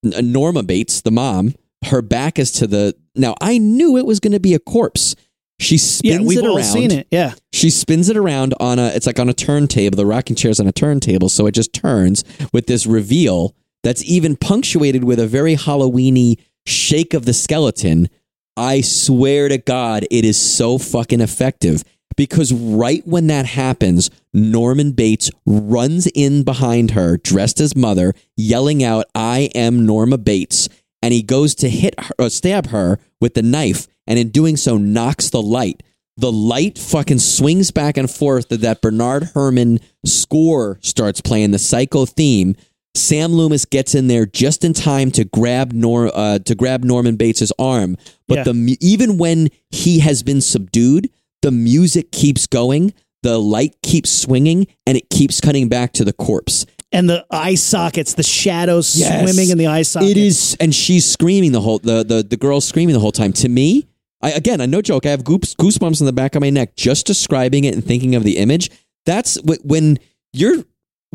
Norma Bates, the mom. Her back is to the... Now, I knew it was going to be a corpse. She spins it around. Yeah, we've all seen it, yeah. She spins it around on a... It's like on a turntable. The rocking chair's on a turntable, so it just turns with this reveal that's even punctuated with a very Halloween-y shake of the skeleton. I swear to God, it is so fucking effective. Because right when that happens, Norman Bates runs in behind her, dressed as mother, yelling out, "I am Norma Bates." And he goes to hit her, or stab her with the knife, and in doing so, knocks the light. The light fucking swings back and forth. That Bernard Herrmann score starts playing, the Psycho theme. Sam Loomis gets in there just in time to grab Norman Bates' arm. But even when he has been subdued, the music keeps going, the light keeps swinging, and it keeps cutting back to the corpse. And the eye sockets, the shadows swimming in the eye sockets. It is, and she's screaming the girl's screaming the whole time. To me, I no joke, I have goosebumps in the back of my neck just describing it and thinking of the image. That's when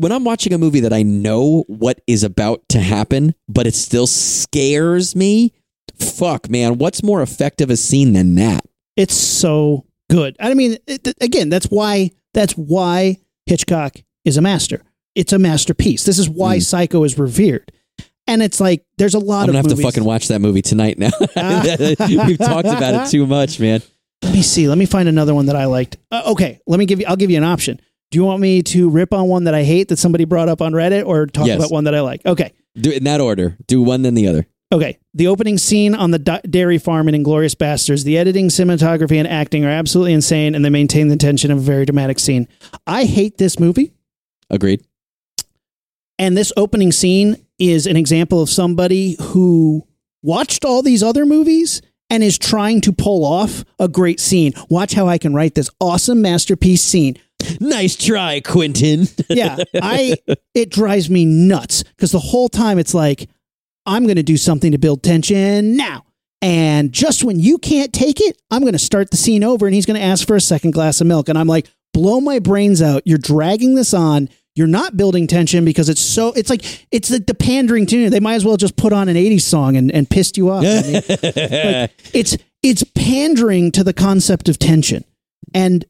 I'm watching a movie that I know what is about to happen, but it still scares me. Fuck, man, what's more effective a scene than that? It's so good. I mean, again, that's why Hitchcock is a master. It's a masterpiece. This is why Psycho is revered. And it's like, there's a lot of movies. I'm going to have to fucking watch that movie tonight now. We've talked about it too much, man. Let me see. Let me find another one that I liked. Okay. I'll give you an option. Do you want me to rip on one that I hate that somebody brought up on Reddit, or talk about one that I like? Okay. Do it in that order. Do one, then the other. Okay. The opening scene on the dairy farm in Inglourious Basterds. The editing, cinematography, and acting are absolutely insane, and they maintain the tension of a very dramatic scene. I hate this movie. Agreed. And this opening scene is an example of somebody who watched all these other movies and is trying to pull off a great scene. Watch how I can write this awesome masterpiece scene. Nice try, Quentin. It drives me nuts because the whole time it's like, I'm going to do something to build tension now. And just when you can't take it, I'm going to start the scene over and he's going to ask for a second glass of milk. And I'm like, blow my brains out. You're dragging this on. You're not building tension because it's like the pandering to you. They might as well just put on an 80s song and pissed you off. I mean, like, it's pandering to the concept of tension. And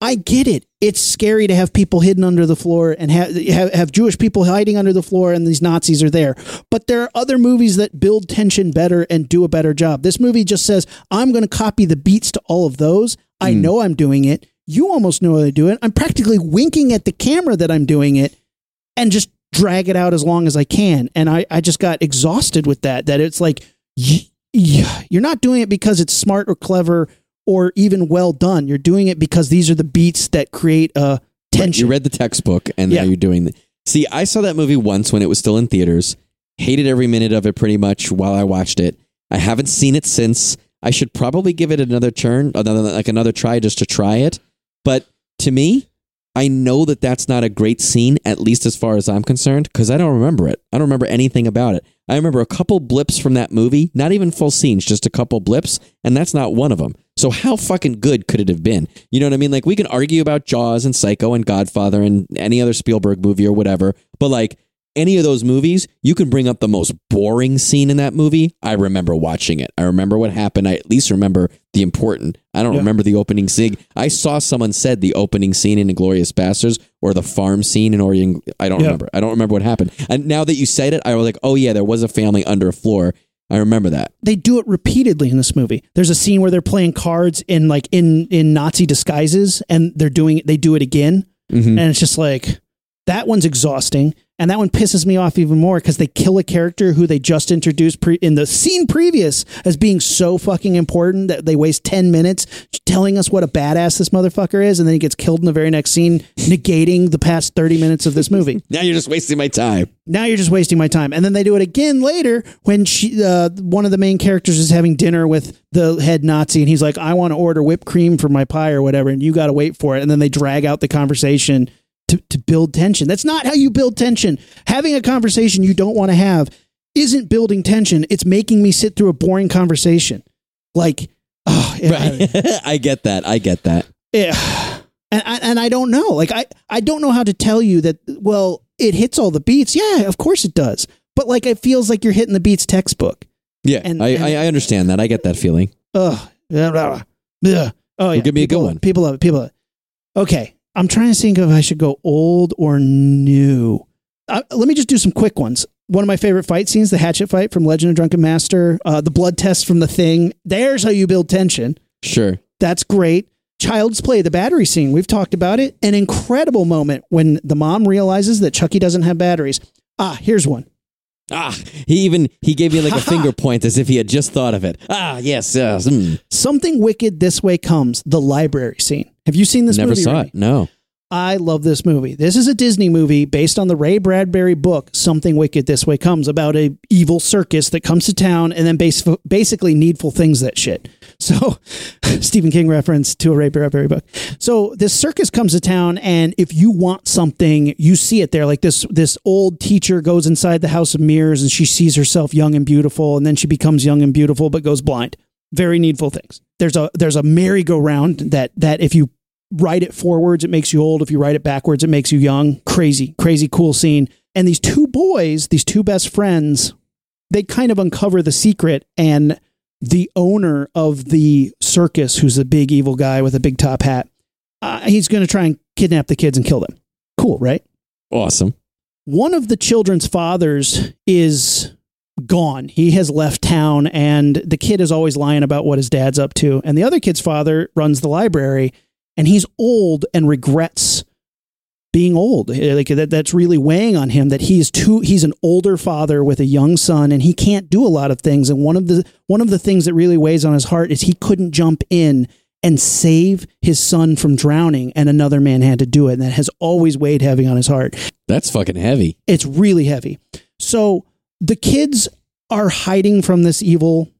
I get it. It's scary to have people hidden under the floor and have Jewish people hiding under the floor and these Nazis are there. But there are other movies that build tension better and do a better job. This movie just says, I'm going to copy the beats to all of those. I know I'm doing it. You almost know how to do it. I'm practically winking at the camera that I'm doing it and just drag it out as long as I can. And I just got exhausted with that it's like, you're not doing it because it's smart or clever or even well done. You're doing it because these are the beats that create tension. Right, you read the textbook and now you're doing it. See, I saw that movie once when it was still in theaters. Hated every minute of it pretty much while I watched it. I haven't seen it since. I should probably give it another turn, another try just to try it. But to me, I know that that's not a great scene, at least as far as I'm concerned, because I don't remember it. I don't remember anything about it. I remember a couple blips from that movie, not even full scenes, just a couple blips, and that's not one of them. So how fucking good could it have been? You know what I mean? Like, we can argue about Jaws and Psycho and Godfather and any other Spielberg movie or whatever, but like, any of those movies, you can bring up the most boring scene in that movie. I remember watching it. I remember what happened. I at least remember the important. I don't remember the opening scene. I saw someone said the opening scene in Inglourious Basterds or the farm scene in Orient. I don't remember. I don't remember what happened. And now that you said it, I was like, oh yeah, there was a family under a floor. I remember that. They do it repeatedly in this movie. There's a scene where they're playing cards in like in Nazi disguises, and they're doing it. They do it again. Mm-hmm. And it's just like, that one's exhausting. And that one pisses me off even more because they kill a character who they just introduced in the scene previous as being so fucking important that they waste 10 minutes telling us what a badass this motherfucker is. And then he gets killed in the very next scene, negating the past 30 minutes of this movie. Now you're just wasting my time. And then they do it again later when she, one of the main characters is having dinner with the head Nazi. And he's like, I want to order whipped cream for my pie or whatever. And you got to wait for it. And then they drag out the conversation to build tension. That's not how you build tension. Having a conversation you don't want to have isn't building tension. It's making me sit through a boring conversation. Like, oh, right. I get that. Yeah. And I don't know. Like, I don't know how to tell you that, well, it hits all the beats. Yeah, of course it does. But like, it feels like you're hitting the beats textbook. Yeah. And I understand that. I get that feeling. Oh yeah. Give me a good one. People love it. Okay. I'm trying to think if I should go old or new. Let me just do some quick ones. One of my favorite fight scenes, the hatchet fight from Legend of Drunken Master, the blood test from The Thing. There's how you build tension. Sure. That's great. Child's Play, the battery scene. We've talked about it. An incredible moment when the mom realizes that Chucky doesn't have batteries. Ah, here's one. Ah, he gave me like a finger point as if he had just thought of it. Ah, yes. Something Wicked This Way Comes, the library scene. Have you seen this movie? Never saw it. No. I love this movie. This is a Disney movie based on the Ray Bradbury book, Something Wicked This Way Comes, about a evil circus that comes to town and then basically Needful Things that shit. So Stephen King reference to a Ray Bradbury book. So this circus comes to town, and if you want something, you see it there. Like this old teacher goes inside the House of Mirrors and she sees herself young and beautiful, and then she becomes young and beautiful but goes blind. Very Needful Things. There's a merry-go-round that if you write it forwards, it makes you old. If you write it backwards, it makes you young. Crazy, crazy cool scene. And these two boys, these two best friends, they kind of uncover the secret, and the owner of the circus, who's a big evil guy with a big top hat, he's going to try and kidnap the kids and kill them. Cool, right? Awesome. One of the children's fathers is gone. He has left town, and the kid is always lying about what his dad's up to. And the other kid's father runs the library, and he's old and regrets being old. Like that's really weighing on him, that he's an older father with a young son, and he can't do a lot of things. And one of the things that really weighs on his heart is he couldn't jump in and save his son from drowning, and another man had to do it. And that has always weighed heavy on his heart. That's fucking heavy. It's really heavy. So the kids are hiding from this evil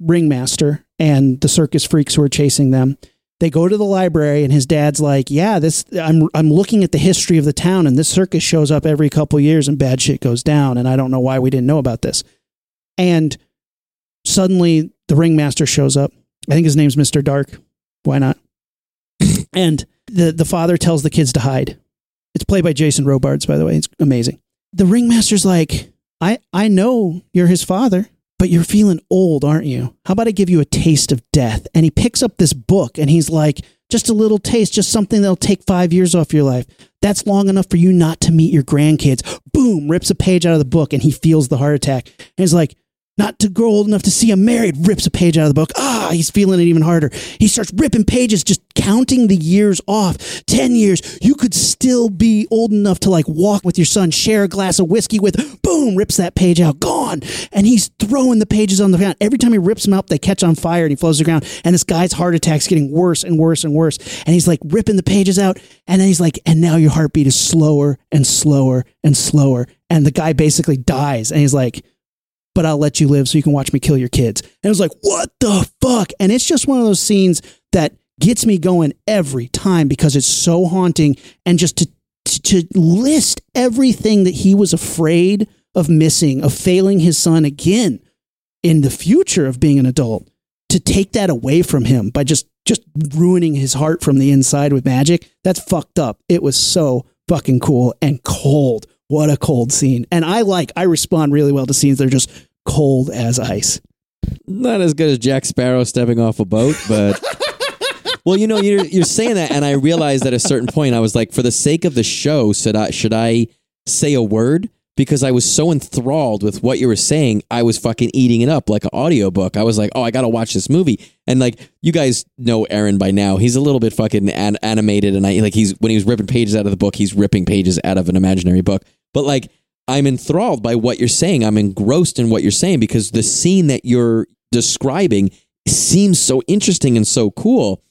ringmaster and the circus freaks who are chasing them. They go to the library, and his dad's like, yeah, I'm looking at the history of the town, and this circus shows up every couple years and bad shit goes down. And I don't know why we didn't know about this. And suddenly the ringmaster shows up. I think his name's Mr. Dark. Why not? And the father tells the kids to hide. It's played by Jason Robards, by the way. It's amazing. The ringmaster's like, I know you're his father, but you're feeling old, aren't you? How about I give you a taste of death? And he picks up this book, and he's like, just a little taste, just something that'll take 5 years off your life. That's long enough for you not to meet your grandkids. Boom, rips a page out of the book, and he feels the heart attack. And he's like, not to grow old enough to see him married, rips a page out of the book. Ah, he's feeling it even harder. He starts ripping pages, just counting the years off. 10 years, you could still be old enough to like walk with your son, share a glass of whiskey with. Boom, rips that page out, gone. And he's throwing the pages on the ground. Every time he rips them up, they catch on fire and he flows to the ground. And this guy's heart attack's getting worse and worse and worse. And he's like ripping the pages out. And then he's like, and now your heartbeat is slower and slower and slower. And the guy basically dies. And he's like, but I'll let you live so you can watch me kill your kids. And it was like, what the fuck? And it's just one of those scenes that gets me going every time because it's so haunting. And just to list everything that he was afraid of missing, of failing his son again in the future of being an adult, to take that away from him by just ruining his heart from the inside with magic, that's fucked up. It was so fucking cool and cold. What a cold scene. And I respond really well to scenes that are just cold as ice. Not as good as Jack Sparrow stepping off a boat, but... Well, you know, you're saying that, and I realized at a certain point, I was like, for the sake of the show, should I say a word? Because I was so enthralled with what you were saying, I was fucking eating it up like an audiobook. I was like, oh, I got to watch this movie. And like, you guys know Aaron by now. He's a little bit fucking animated, and when he was ripping pages out of the book, he's ripping pages out of an imaginary book. But like, I'm enthralled by what you're saying. I'm engrossed in what you're saying because the scene that you're describing seems so interesting and so cool.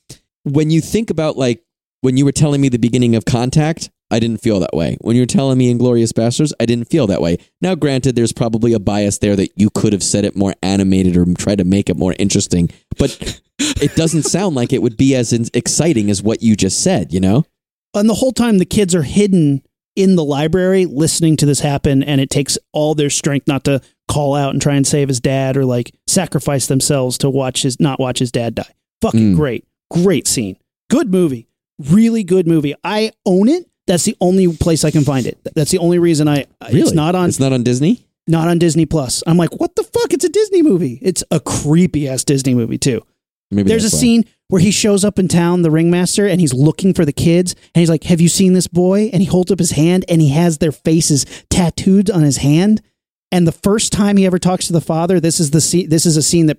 When you think about, like, when you were telling me the beginning of Contact, I didn't feel that way. When you were telling me Inglourious Basterds, I didn't feel that way. Now, granted, there's probably a bias there that you could have said it more animated or tried to make it more interesting, but it doesn't sound like it would be as exciting as what you just said, you know? And the whole time the kids are hidden in the library listening to this happen, and it takes all their strength not to call out and try and save his dad or, like, sacrifice themselves to not watch his dad die. Fucking great. Great scene. Good movie. Really good movie. I own it. That's the only place I can find it. That's the only reason It's not on Disney? Not on Disney Plus. I'm like, what the fuck? It's a Disney movie. It's a creepy ass Disney movie too. Maybe there's a scene where he shows up in town, the ringmaster, and he's looking for the kids. And he's like, have you seen this boy? And he holds up his hand and he has their faces tattooed on his hand. And the first time he ever talks to the father, this is a scene that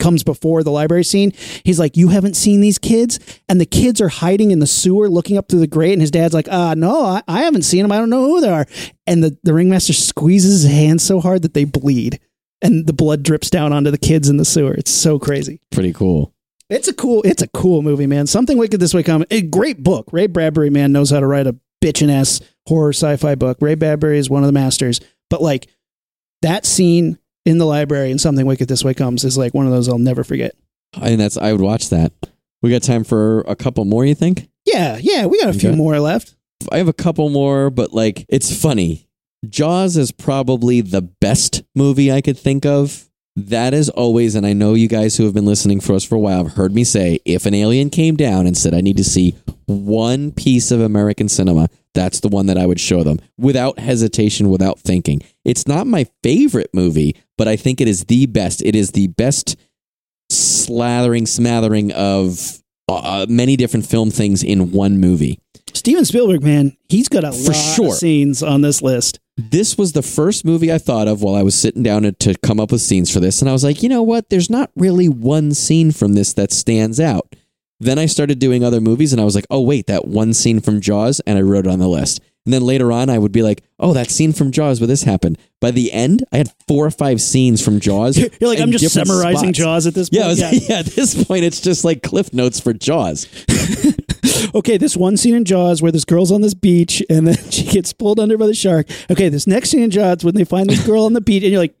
comes before the library scene. He's like, you haven't seen these kids? And the kids are hiding in the sewer, looking up through the grate. And his dad's like, no, I haven't seen them. I don't know who they are. And the ringmaster squeezes his hand so hard that they bleed and the blood drips down onto the kids in the sewer. It's so crazy. Pretty cool. It's a cool movie, man. Something Wicked This Way Comes. A great book. Ray Bradbury, man, knows how to write a bitchin' ass horror sci-fi book. Ray Bradbury is one of the masters, but like that scene in the library and Something Wicked This Way Comes is like one of those I'll never forget. And I would watch that. We got time for a couple more, you think? Yeah, we got a few more left. I have a couple more, but like, it's funny. Jaws is probably the best movie I could think of. That is always, and I know you guys who have been listening for us for a while have heard me say, if an alien came down and said, I need to see one piece of American cinema, that's the one that I would show them without hesitation, without thinking. It's not my favorite movie, but I think it is the best. It is the best smattering of many different film things in one movie. Steven Spielberg, man, he's got a lot of scenes on this list. This was the first movie I thought of while I was sitting down to come up with scenes for this. And I was like, you know what? There's not really one scene from this that stands out. Then I started doing other movies and I was like, oh, wait, that one scene from Jaws, and I wrote it on the list. And then later on, I would be like, oh, that scene from Jaws where this happened. By the end, I had 4 or 5 scenes from Jaws. You're like, I'm just summarizing spots. Jaws at this point. Yeah, at this point, it's just like Cliff Notes for Jaws. Okay, this one scene in Jaws where this girl's on this beach and then she gets pulled under by the shark. Okay, this next scene in Jaws when they find this girl on the beach, and you're like,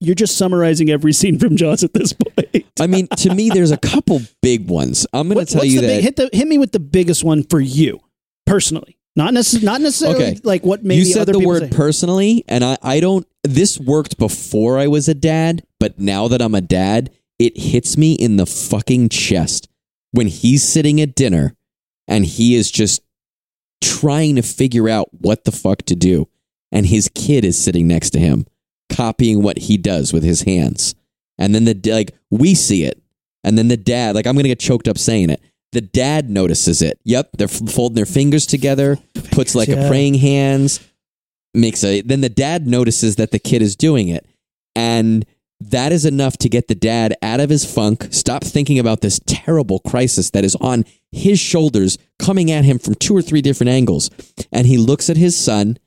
you're just summarizing every scene from Jaws at this point. I mean, to me, there's a couple big ones. I'm going to tell you that. Hit me with the biggest one for you, personally. Not necessarily okay. Like what maybe you said other the people word say. Personally, and I don't. This worked before I was a dad, but now that I'm a dad, it hits me in the fucking chest when he's sitting at dinner and he is just trying to figure out what the fuck to do, and his kid is sitting next to him, copying what he does with his hands, and then we see it, and then the dad, like I'm gonna get choked up saying it. The dad notices it. Yep, they're folding their fingers together, puts like a praying hands, then the dad notices that the kid is doing it. And that is enough to get the dad out of his funk, stop thinking about this terrible crisis that is on his shoulders, coming at him from 2 or 3 different angles. And he looks at his son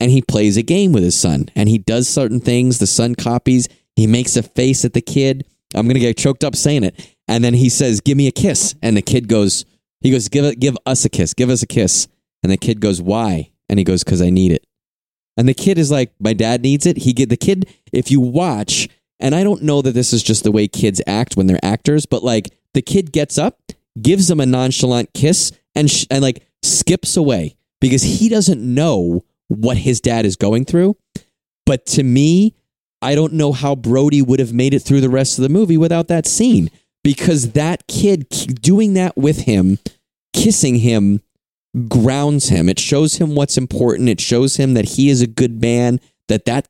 and he plays a game with his son. And he does certain things. The son copies. He makes a face at the kid. I'm going to get choked up saying it. And then he says, give me a kiss. And the kid goes, give us a kiss. And the kid goes, why? And he goes, because I need it. And the kid is like, my dad needs it. The kid, if you watch, and I don't know that this is just the way kids act when they're actors, but like the kid gets up, gives him a nonchalant kiss and like skips away because he doesn't know what his dad is going through. But to me, I don't know how Brody would have made it through the rest of the movie without that scene, because that kid doing that with him, kissing him, grounds him. It shows him what's important. It shows him that he is a good man, that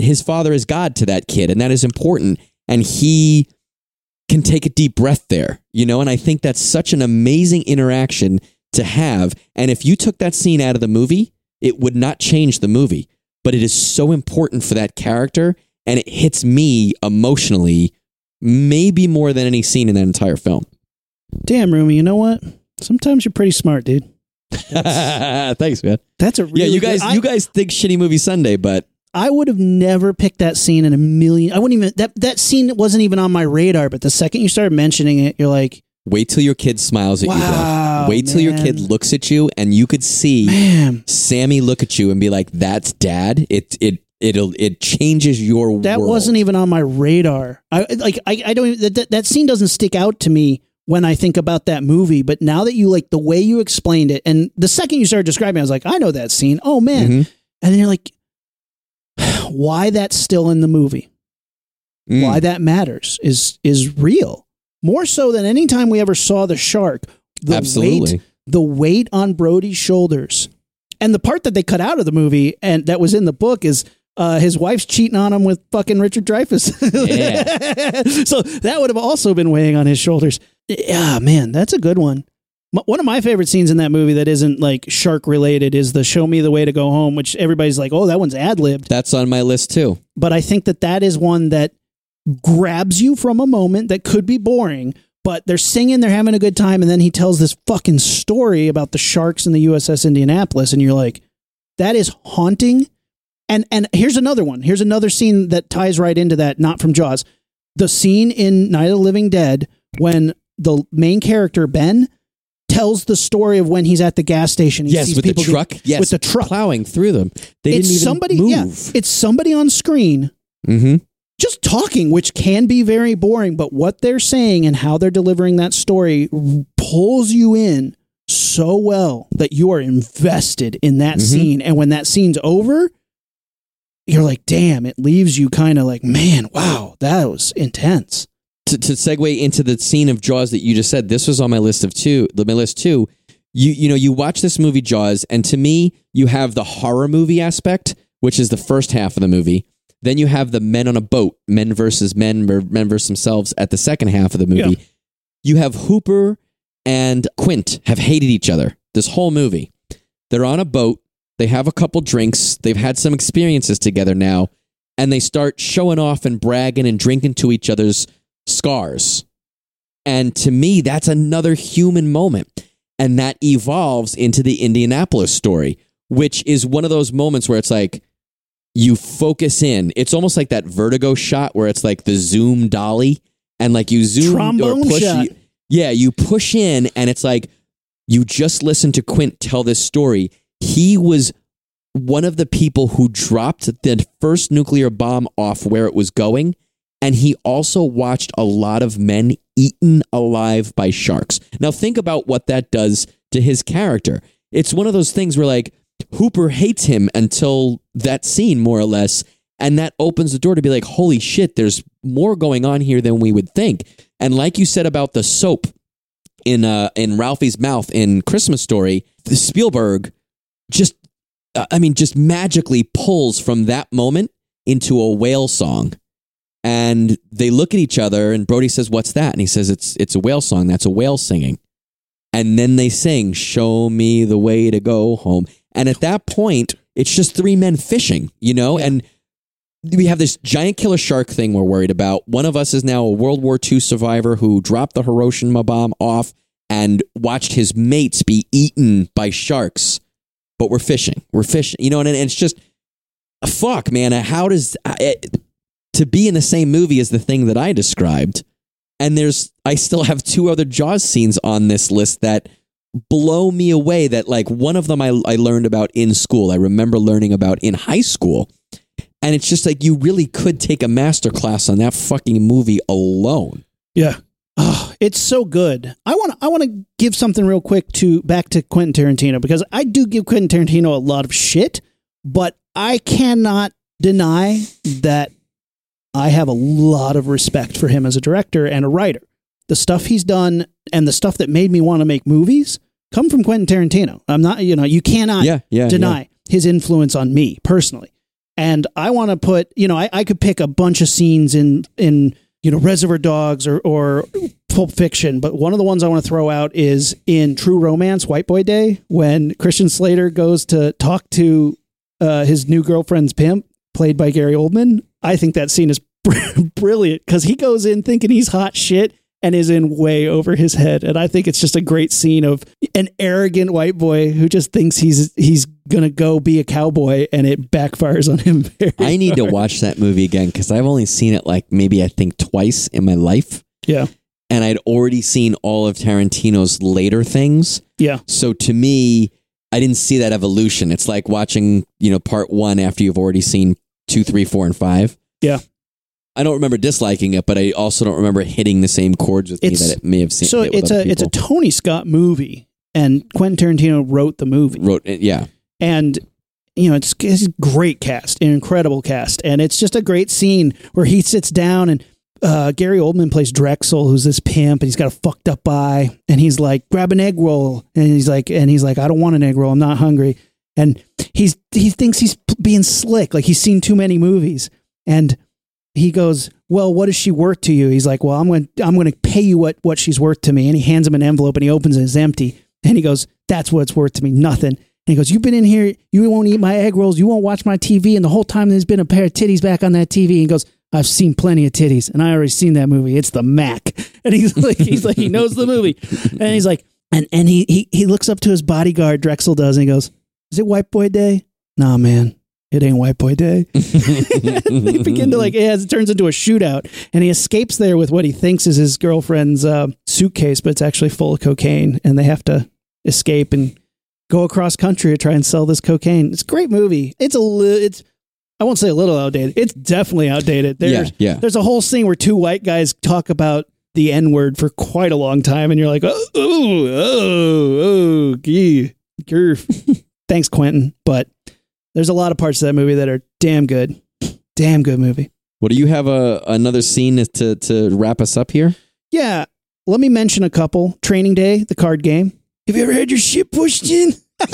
his father is God to that kid. And that is important. And he can take a deep breath there, you know? And I think that's such an amazing interaction to have. And if you took that scene out of the movie, it would not change the movie, but it is so important for that character. And it hits me emotionally, maybe more than any scene in that entire film. Damn, Rumi, you know what? Sometimes you're pretty smart, dude. Thanks, man. That's a really you guys think shitty movie Sunday, but I would have never picked that scene in a million. I wouldn't even that scene wasn't even on my radar. But the second you started mentioning it, you're like, wait till your kid smiles at you. Bro. Wait till your kid looks at you, and you could see Sammy look at you and be like, "That's Dad." It changes your world. That wasn't even on my radar. That scene doesn't stick out to me when I think about that movie, but now that you like the way you explained it, and the second you started describing it, I was like, I know that scene. Oh man. Mm-hmm. And then you're like, why that's still in the movie? Why that matters is real. More so than any time we ever saw the shark. The weight on Brody's shoulders. And the part that they cut out of the movie and that was in the book is his wife's cheating on him with fucking Richard Dreyfuss. So that would have also been weighing on his shoulders. Yeah, man, that's a good one. One of my favorite scenes in that movie that isn't like shark related is the "Show Me the Way to Go Home," which everybody's like, "Oh, that one's ad-libbed." That's on my list too. But I think that is one that grabs you from a moment that could be boring, but they're singing, they're having a good time, and then he tells this fucking story about the sharks and the USS Indianapolis, and you're like, that is haunting. And here's another one. Here's another scene that ties right into that, not from Jaws. The scene in Night of the Living Dead when the main character, Ben, tells the story of when he's at the gas station. He sees with people the truck. With the truck. Plowing through them. They didn't even move. Yeah, it's somebody on screen just talking, which can be very boring, but what they're saying and how they're delivering that story pulls you in so well that you are invested in that scene. And when that scene's over, you're like, damn, it leaves you kind of like, man, wow, that was intense. To segue into the scene of Jaws that you just said, this was on my list of two, you know, you watch this movie Jaws, and to me, you have the horror movie aspect, which is the first half of the movie. Then you have the men on a boat, men versus men, or men versus themselves at the second half of the movie. Yeah. You have Hooper and Quint have hated each other this whole movie. They're on a boat. They have a couple drinks. They've had some experiences together now, and they start showing off and bragging and drinking to each other's scars. And to me, that's another human moment. And that evolves into the Indianapolis story, which is one of those moments where it's like you focus in. It's almost like that Vertigo shot where it's like the zoom dolly and like you zoom trombone or push. Shot. You push in, and it's like you just listen to Quint tell this story. He was one of the people who dropped the first nuclear bomb off where it was going, and he also watched a lot of men eaten alive by sharks. Now think about what that does to his character. It's one of those things where like Hooper hates him until that scene, more or less, and that opens the door to be like, holy shit, there's more going on here than we would think. And like you said about the soap in Ralphie's mouth in Christmas Story, Spielberg just magically pulls from that moment into a whale song. And they look at each other, and Brody says, "What's that?" And he says, it's a whale song. That's a whale singing. And then they sing, "Show me the way to go home." And at that point, it's just three men fishing, you know? And we have this giant killer shark thing we're worried about. One of us is now a World War II survivor who dropped the Hiroshima bomb off and watched his mates be eaten by sharks. But we're fishing. We're fishing. You know, and it's just, fuck, man. How does to be in the same movie as the thing that I described? And I still have two other Jaws scenes on this list that blow me away that like one of them I learned about in school. I remember learning about in high school. And it's just like you really could take a master class on that fucking movie alone. Yeah. Oh, it's so good. I want to give something real quick back to Quentin Tarantino, because I do give Quentin Tarantino a lot of shit, but I cannot deny that I have a lot of respect for him as a director and a writer. The stuff he's done and the stuff that made me want to make movies come from Quentin Tarantino. I'm not, you cannot deny his influence on me personally. And I want to put, I could pick a bunch of scenes in Reservoir Dogs or Pulp Fiction, but one of the ones I want to throw out is in True Romance, White Boy Day, when Christian Slater goes to talk to his new girlfriend's pimp, played by Gary Oldman. I think that scene is brilliant because he goes in thinking he's hot shit and is in way over his head. And I think it's just a great scene of an arrogant white boy who just thinks he's going to go be a cowboy, and it backfires on him. I need to watch that movie again because I've only seen it like maybe I think twice in my life. Yeah. And I'd already seen all of Tarantino's later things. Yeah. So to me, I didn't see that evolution. It's like watching, part one after you've already seen 2, 3, 4, and 5. Yeah. I don't remember disliking it, but I also don't remember hitting the same chords with me that it may have seen. So it's a Tony Scott movie, and Quentin Tarantino wrote the movie. And it's a great cast, an incredible cast, and it's just a great scene where he sits down and Gary Oldman plays Drexel, who's this pimp, and he's got a fucked up eye, and he's like, grab an egg roll, and he's like, I don't want an egg roll, I'm not hungry, and he thinks he's being slick, like he's seen too many movies, and he goes, well, what is she worth to you? He's like, well, I'm going to pay you what she's worth to me. And he hands him an envelope and he opens it. It's empty. And he goes, that's what it's worth to me. Nothing. And he goes, you've been in here. You won't eat my egg rolls. You won't watch my TV. And the whole time there's been a pair of titties back on that TV. And he goes, I've seen plenty of titties and I already seen that movie. It's the Mac. And he's like, he knows the movie. And he's like, and he looks up to his bodyguard, Drexel does. And he goes, is it White Boy Day? Nah, man. It ain't White Boy Day. They begin to it turns into a shootout, and he escapes there with what he thinks is his girlfriend's suitcase, but it's actually full of cocaine, and they have to escape and go across country to try and sell this cocaine. It's a great movie. It's I won't say a little outdated. It's definitely outdated. There's a whole scene where two white guys talk about the N-word for quite a long time, and you're like, oh, gee, grr. Thanks, Quentin, but there's a lot of parts of that movie that are damn good. Damn good movie. Well, do you have another scene to wrap us up here? Yeah. Let me mention a couple. Training Day, the card game. Have you ever had your shit pushed in? I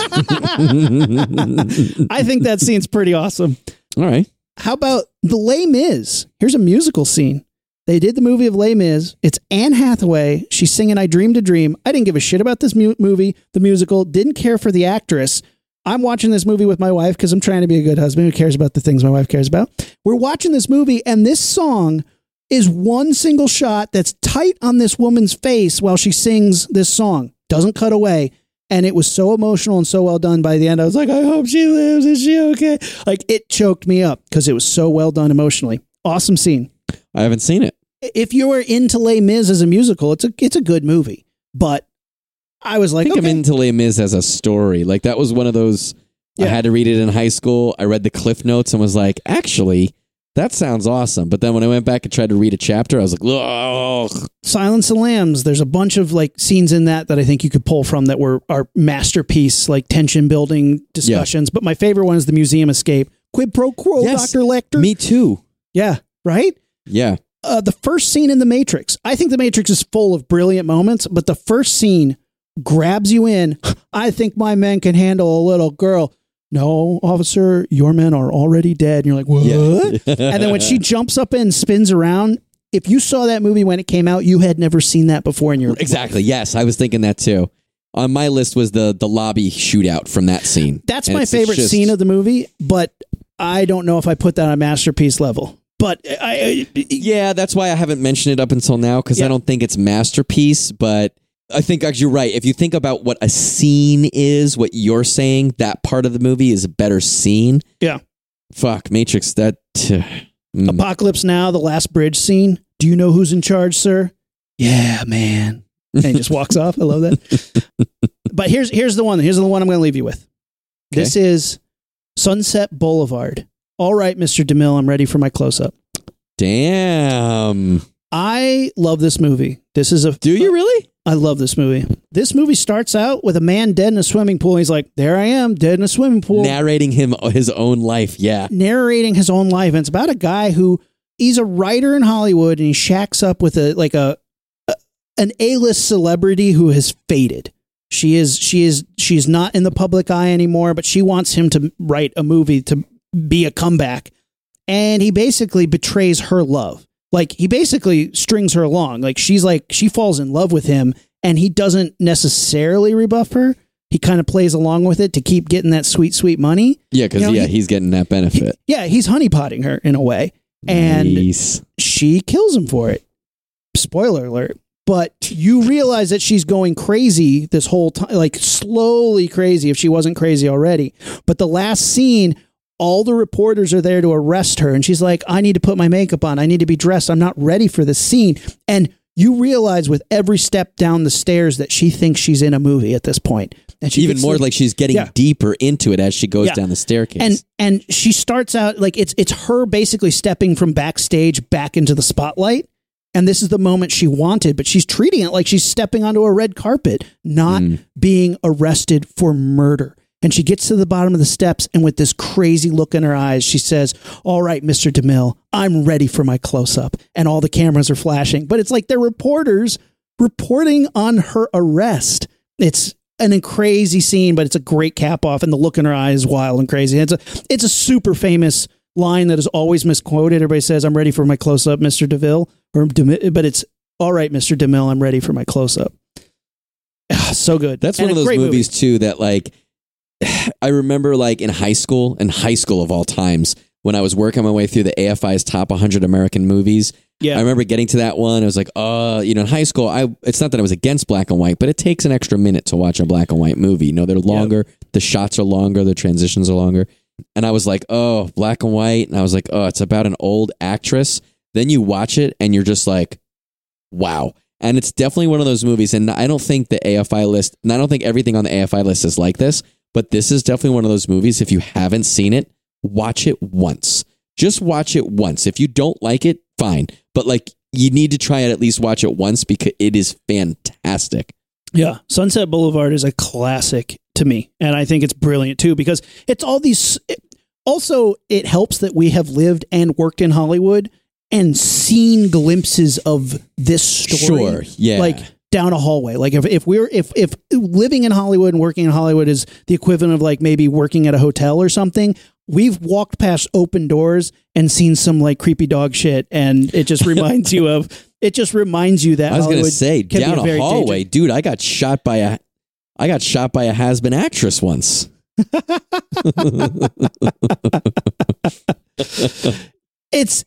think that scene's pretty awesome. All right. How about The Les Mis? Here's a musical scene. They did the movie of Les Mis. It's Anne Hathaway. She's singing I Dreamed a Dream. I didn't give a shit about this movie, the musical. Didn't care for the actress. I'm watching this movie with my wife because I'm trying to be a good husband who cares about the things my wife cares about. We're watching this movie, and this song is one single shot that's tight on this woman's face while she sings this song. Doesn't cut away. And it was so emotional and so well done by the end. I was like, I hope she lives. Is she okay? Like, it choked me up because it was so well done emotionally. Awesome scene. I haven't seen it. If you were into Les Mis as a musical, it's a good movie, but I was like, I'm into Les Mis as a story. Like, that was one of those, I had to read it in high school. I read the Cliff Notes and was like, actually, that sounds awesome. But then when I went back and tried to read a chapter, I was like, ugh. Silence of the Lambs. There's a bunch of scenes in that I think you could pull from that are masterpiece, tension building discussions. Yeah. But my favorite one is the museum escape. Quid pro quo, yes, Dr. Lecter. Me too. Yeah. Right? Yeah. The first scene in The Matrix. I think The Matrix is full of brilliant moments, but the first scene grabs you in. I think my men can handle a little girl. No, officer, your men are already dead. And you're like, what? Yeah. And then when she jumps up and spins around, if you saw that movie when it came out, you had never seen that before in your life. Exactly. Yes. I was thinking that too. On my list was the lobby shootout from that scene. That's my favorite scene of the movie, but I don't know if I put that on a masterpiece level. But that's why I haven't mentioned it up until now, because I don't think it's masterpiece, but I think you're right. If you think about what a scene is, what you're saying, that part of the movie is a better scene. Yeah. Fuck, Matrix, that... Apocalypse Now, the last bridge scene. Do you know who's in charge, sir? Yeah, man. And he just walks off. I love that. But here's the one. Here's the one I'm going to leave you with. Okay. This is Sunset Boulevard. All right, Mr. DeMille, I'm ready for my close-up. Damn. I love this movie. This is a... Do you really? I love this movie. This movie starts out with a man dead in a swimming pool. He's like, there I am, dead in a swimming pool. Narrating his own life, yeah. Narrating his own life. And it's about a guy who... He's a writer in Hollywood, and he shacks up with an A-list celebrity who has faded. She's not in the public eye anymore, but she wants him to write a movie to be a comeback. And he basically betrays her love. Like, he basically strings her along. Like, she falls in love with him, and he doesn't necessarily rebuff her. He kind of plays along with it to keep getting that sweet, sweet money. Yeah, because, he's getting that benefit. He's honeypotting her in a way. And nice. She kills him for it. Spoiler alert. But you realize that she's going crazy this whole time, like slowly crazy if she wasn't crazy already. But the last scene, all the reporters are there to arrest her. And she's like, I need to put my makeup on. I need to be dressed. I'm not ready for this scene. And you realize with every step down the stairs that she thinks she's in a movie at this point. And she even more like she's getting deeper into it as she goes down the staircase. And she starts out like it's her basically stepping from backstage back into the spotlight. And this is the moment she wanted, but she's treating it like she's stepping onto a red carpet, not being arrested for murder. And she gets to the bottom of the steps, and with this crazy look in her eyes, she says, all right, Mr. DeMille, I'm ready for my close-up. And all the cameras are flashing. But it's like they're reporters reporting on her arrest. It's a crazy scene, but it's a great cap off, and the look in her eyes is wild and crazy. It's a super famous line that is always misquoted. Everybody says, I'm ready for my close-up, Mr. DeVille. But it's, all right, Mr. DeMille, I'm ready for my close-up. So good. That's one of those movies, too, that like... I remember like in high school of all times, when I was working my way through the AFI's top 100 American movies. Yeah. I remember getting to that one. I was like, in high school, it's not that I was against black and white, but it takes an extra minute to watch a black and white movie. You know, they're longer. Yep. The shots are longer. The transitions are longer. And I was like, black and white. And I was like, it's about an old actress. Then you watch it and you're just like, wow. And it's definitely one of those movies. And I don't think the AFI list, and I don't think everything on the AFI list is like this. But this is definitely one of those movies. If you haven't seen it, watch it once. Just watch it once. If you don't like it, fine. But like, you need to try it, at least watch it once, because it is fantastic. Yeah. Sunset Boulevard is a classic to me. And I think it's brilliant too, because it's all these... Also, it helps that we have lived and worked in Hollywood and seen glimpses of this story. Sure. Yeah. Like... down a hallway. Like if living in Hollywood and working in Hollywood is the equivalent of like maybe working at a hotel or something, we've walked past open doors and seen some like creepy dog shit. And it just reminds you of, it just reminds you that I was going to say down a hallway, dangerous. Dude, I got shot by a has-been actress once.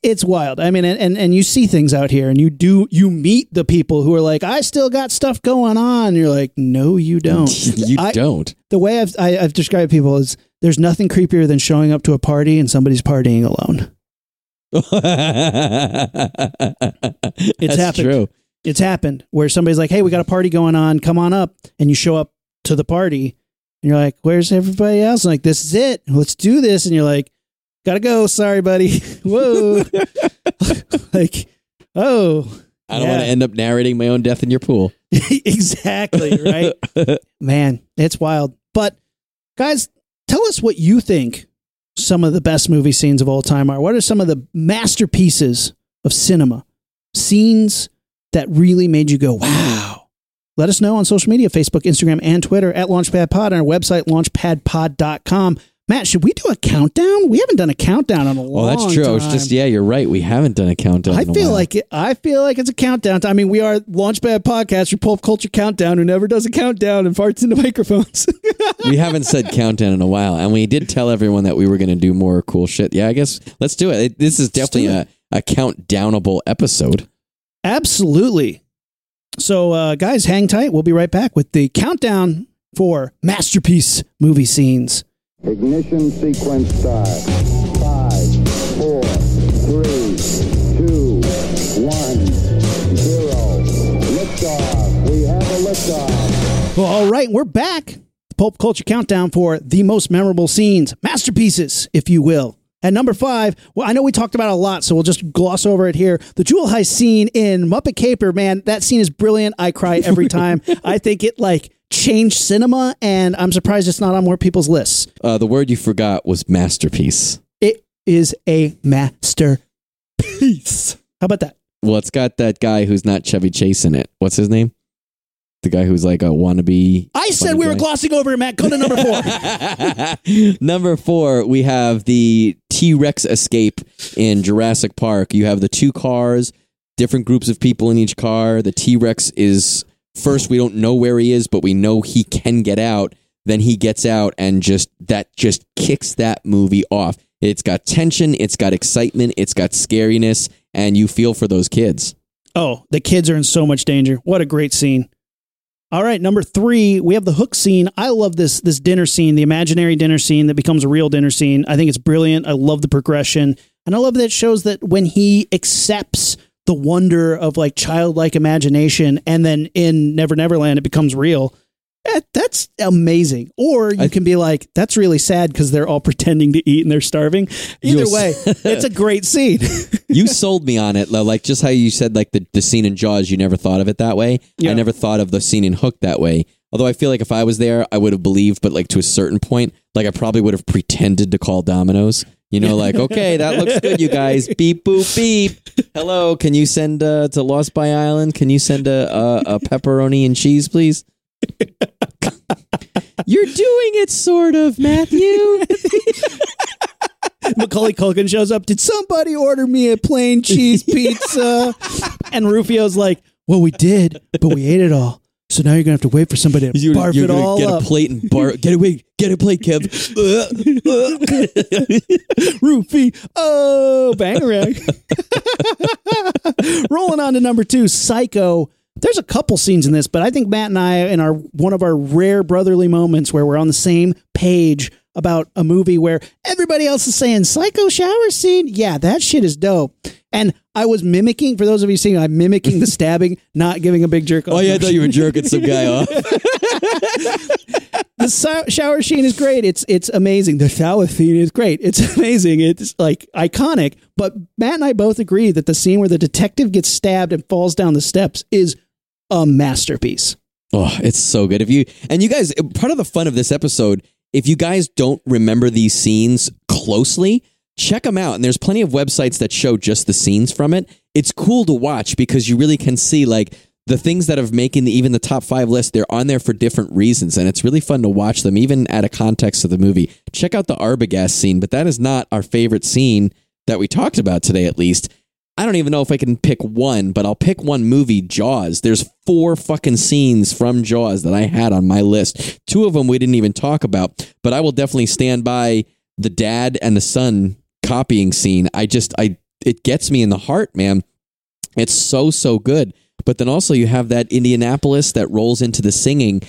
It's wild. I mean, and you see things out here, and you meet the people who are like, I still got stuff going on. And you're like, no, you don't. you don't. The way I've described people is there's nothing creepier than showing up to a party and somebody's partying alone. It's happened. True. It's happened where somebody's like, hey, we got a party going on. Come on up. And you show up to the party and you're like, where's everybody else? And like, this is it. Let's do this. And you're like, gotta go. Sorry, buddy. Whoa. Like, I don't want to end up narrating my own death in your pool. Exactly. Right. Man, it's wild. But guys, tell us what you think some of the best movie scenes of all time are. What are some of the masterpieces of cinema? Scenes that really made you go, wow. Let us know on social media, Facebook, Instagram, and Twitter at Launchpad Pod, on our website, launchpadpod.com. Matt, should we do a countdown? We haven't done a countdown in a long time. Oh, that's true. It's just, you're right. We haven't done a countdown. I feel like it's a countdown time. I mean, we are Launchpad Podcast, your pulp culture countdown, who never does a countdown and farts into microphones. We haven't said countdown in a while, and we did tell everyone that we were going to do more cool shit. Yeah, I guess let's do it. This is definitely a countdownable episode. Absolutely. So, guys, hang tight. We'll be right back with the countdown for masterpiece movie scenes. Ignition sequence start. 5, 4, 3, 2, 1, 0. Liftoff. We have a liftoff. Well, all right, we're back. The Pulp Culture Countdown for the most memorable scenes, masterpieces, if you will. At number 5, well, I know we talked about it a lot, so we'll just gloss over it here. The jewel heist scene in Muppet Caper, man, that scene is brilliant. I cry every time. I think it, changed cinema, and I'm surprised it's not on more people's lists. The word you forgot was masterpiece. It is a masterpiece. How about that? Well, it's got that guy who's not Chevy Chase in it. What's his name? The guy who's like a wannabe. I said we were glossing over it, Matt. Go to number 4. Number 4, we have the T-Rex escape in Jurassic Park. You have the two cars, different groups of people in each car. The T-Rex is first, we don't know where he is, but we know he can get out. Then he gets out, and that kicks that movie off. It's got tension. It's got excitement. It's got scariness, and you feel for those kids. Oh, the kids are in so much danger. What a great scene. All right, number 3, we have the Hook scene. I love this dinner scene, the imaginary dinner scene that becomes a real dinner scene. I think it's brilliant. I love the progression. And I love that it shows that when he accepts the wonder of childlike imagination and then in Never Never Land, it becomes real. That's amazing. Or you can be like, that's really sad because they're all pretending to eat and they're starving. Either way, it's a great scene. You sold me on it. Just how you said, the scene in Jaws, you never thought of it that way. Yeah. I never thought of the scene in Hook that way. Although I feel like if I was there, I would have believed, but to a certain point, I probably would have pretended to call Domino's. Okay, that looks good, you guys. Beep, boop, beep. Hello, can you send to Lost by Island? Can you send a pepperoni and cheese, please? You're doing it sort of, Matthew. Macaulay Culkin shows up. Did somebody order me a plain cheese pizza? And Rufio's like, well, we did, but we ate it all. So now you're going to have to wait for somebody to barf it all up. You're going to get a plate and barf. Get a plate, Kev. Rufy. Oh, bangarang. Rolling on to number 2, Psycho. There's a couple scenes in this, but I think Matt and I, in one of our rare brotherly moments where we're on the same page about a movie where everybody else is saying, Psycho shower scene? Yeah, that shit is dope. And I was mimicking, for those of you seeing, I'm mimicking the stabbing, not giving a big jerk off. Oh, yeah, I thought you were jerking some guy off. The shower scene is great. It's amazing. The shower scene is great. It's amazing. It's iconic. But Matt and I both agree that the scene where the detective gets stabbed and falls down the steps is a masterpiece. Oh, it's so good. You guys, part of the fun of this episode, if you guys don't remember these scenes closely, check them out. And there's plenty of websites that show just the scenes from it. It's cool to watch because you really can see the things that have making even the top 5 list. They're on there for different reasons. And it's really fun to watch them even out of context of the movie. Check out the Arbogast scene, but that is not our favorite scene that we talked about today, at least. I don't even know if I can pick one, but I'll pick one movie, Jaws. There's 4 fucking scenes from Jaws that I had on my list. 2 of them we didn't even talk about, but I will definitely stand by the dad and the son copying scene. It gets me in the heart, man. It's so good. But then also you have that Indianapolis that rolls into the singing.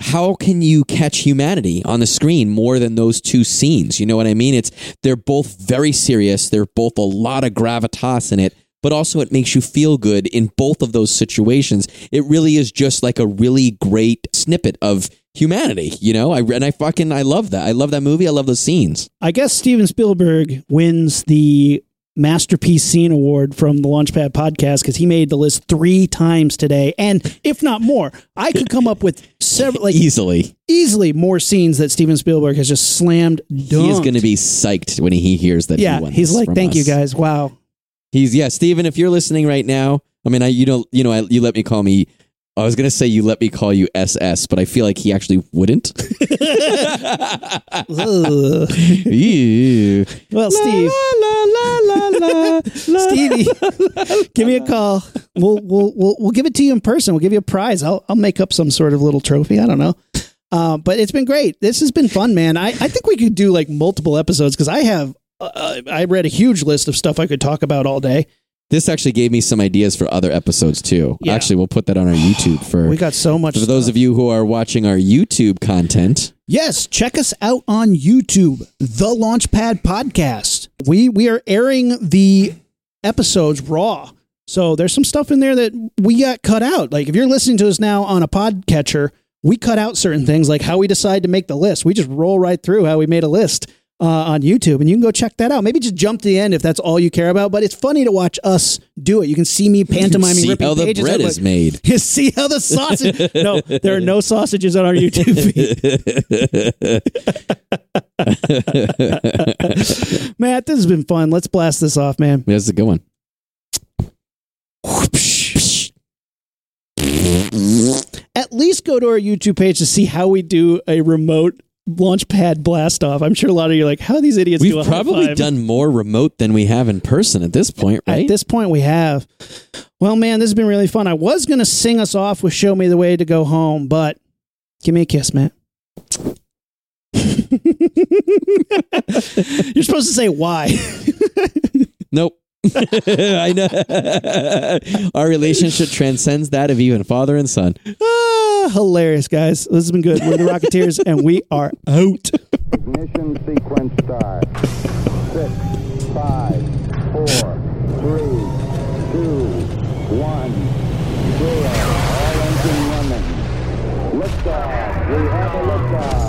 How can you catch humanity on the screen more than those 2 scenes? You know what I mean? They're both very serious. They're both a lot of gravitas in it, but also it makes you feel good in both of those situations. It really is just a really great snippet of humanity, I love that. I love that movie. I love those scenes. I guess Steven Spielberg wins the Masterpiece Scene Award from the Launchpad Podcast because he made the list 3 times today, and if not more. I could come up with several easily more scenes that Steven Spielberg has just slammed dunked. He is going to be psyched when he hears that. Yeah, he's like, thank you guys. Wow. Steven, if you're listening right now, I was going to say you let me call you SS, but I feel like he actually wouldn't. Ew. Well, Steve. La, la, la, la, la, Stevie, give me a call. We'll give it to you in person. We'll give you a prize. I'll make up some sort of little trophy. I don't know. But it's been great. This has been fun, man. I think we could do multiple episodes because I have I read a huge list of stuff I could talk about all day. This actually gave me some ideas for other episodes, too. Yeah. Actually, we'll put that on our YouTube we got so much for stuff. Those of you who are watching our YouTube content. Yes, check us out on YouTube, The Launchpad Podcast. We are airing the episodes raw. So there's some stuff in there that we got cut out. Like if you're listening to us now on a podcatcher, we cut out certain things like how we decide to make the list. We just roll right through how we made a list on YouTube, and you can go check that out. Maybe just jump to the end if that's all you care about, but it's funny to watch us do it. You can see me pantomiming, see ripping pages. See how the bread is made. See how the sausage. No, there are no sausages on our YouTube feed. Matt, this has been fun. Let's blast this off, man. Yeah, that's a good one. At least go to our YouTube page to see how we do a remote Launchpad blast off. I'm sure a lot of you are like, how are these idiots do a high five? We've probably done more remote than we have in person at this point, right? At this point we have. Well, man, this has been really fun. I was going to sing us off with Show Me the Way to Go Home, but give me a kiss, man. You're supposed to say why. Nope. I know. Our relationship transcends that of even father and son. Ah, hilarious, guys. This has been good. We're the Rocketeers, and we are out. Ignition sequence start. 6, 5, 4, 3, 2, 1, 0. All engine running. Liftoff. We have a liftoff.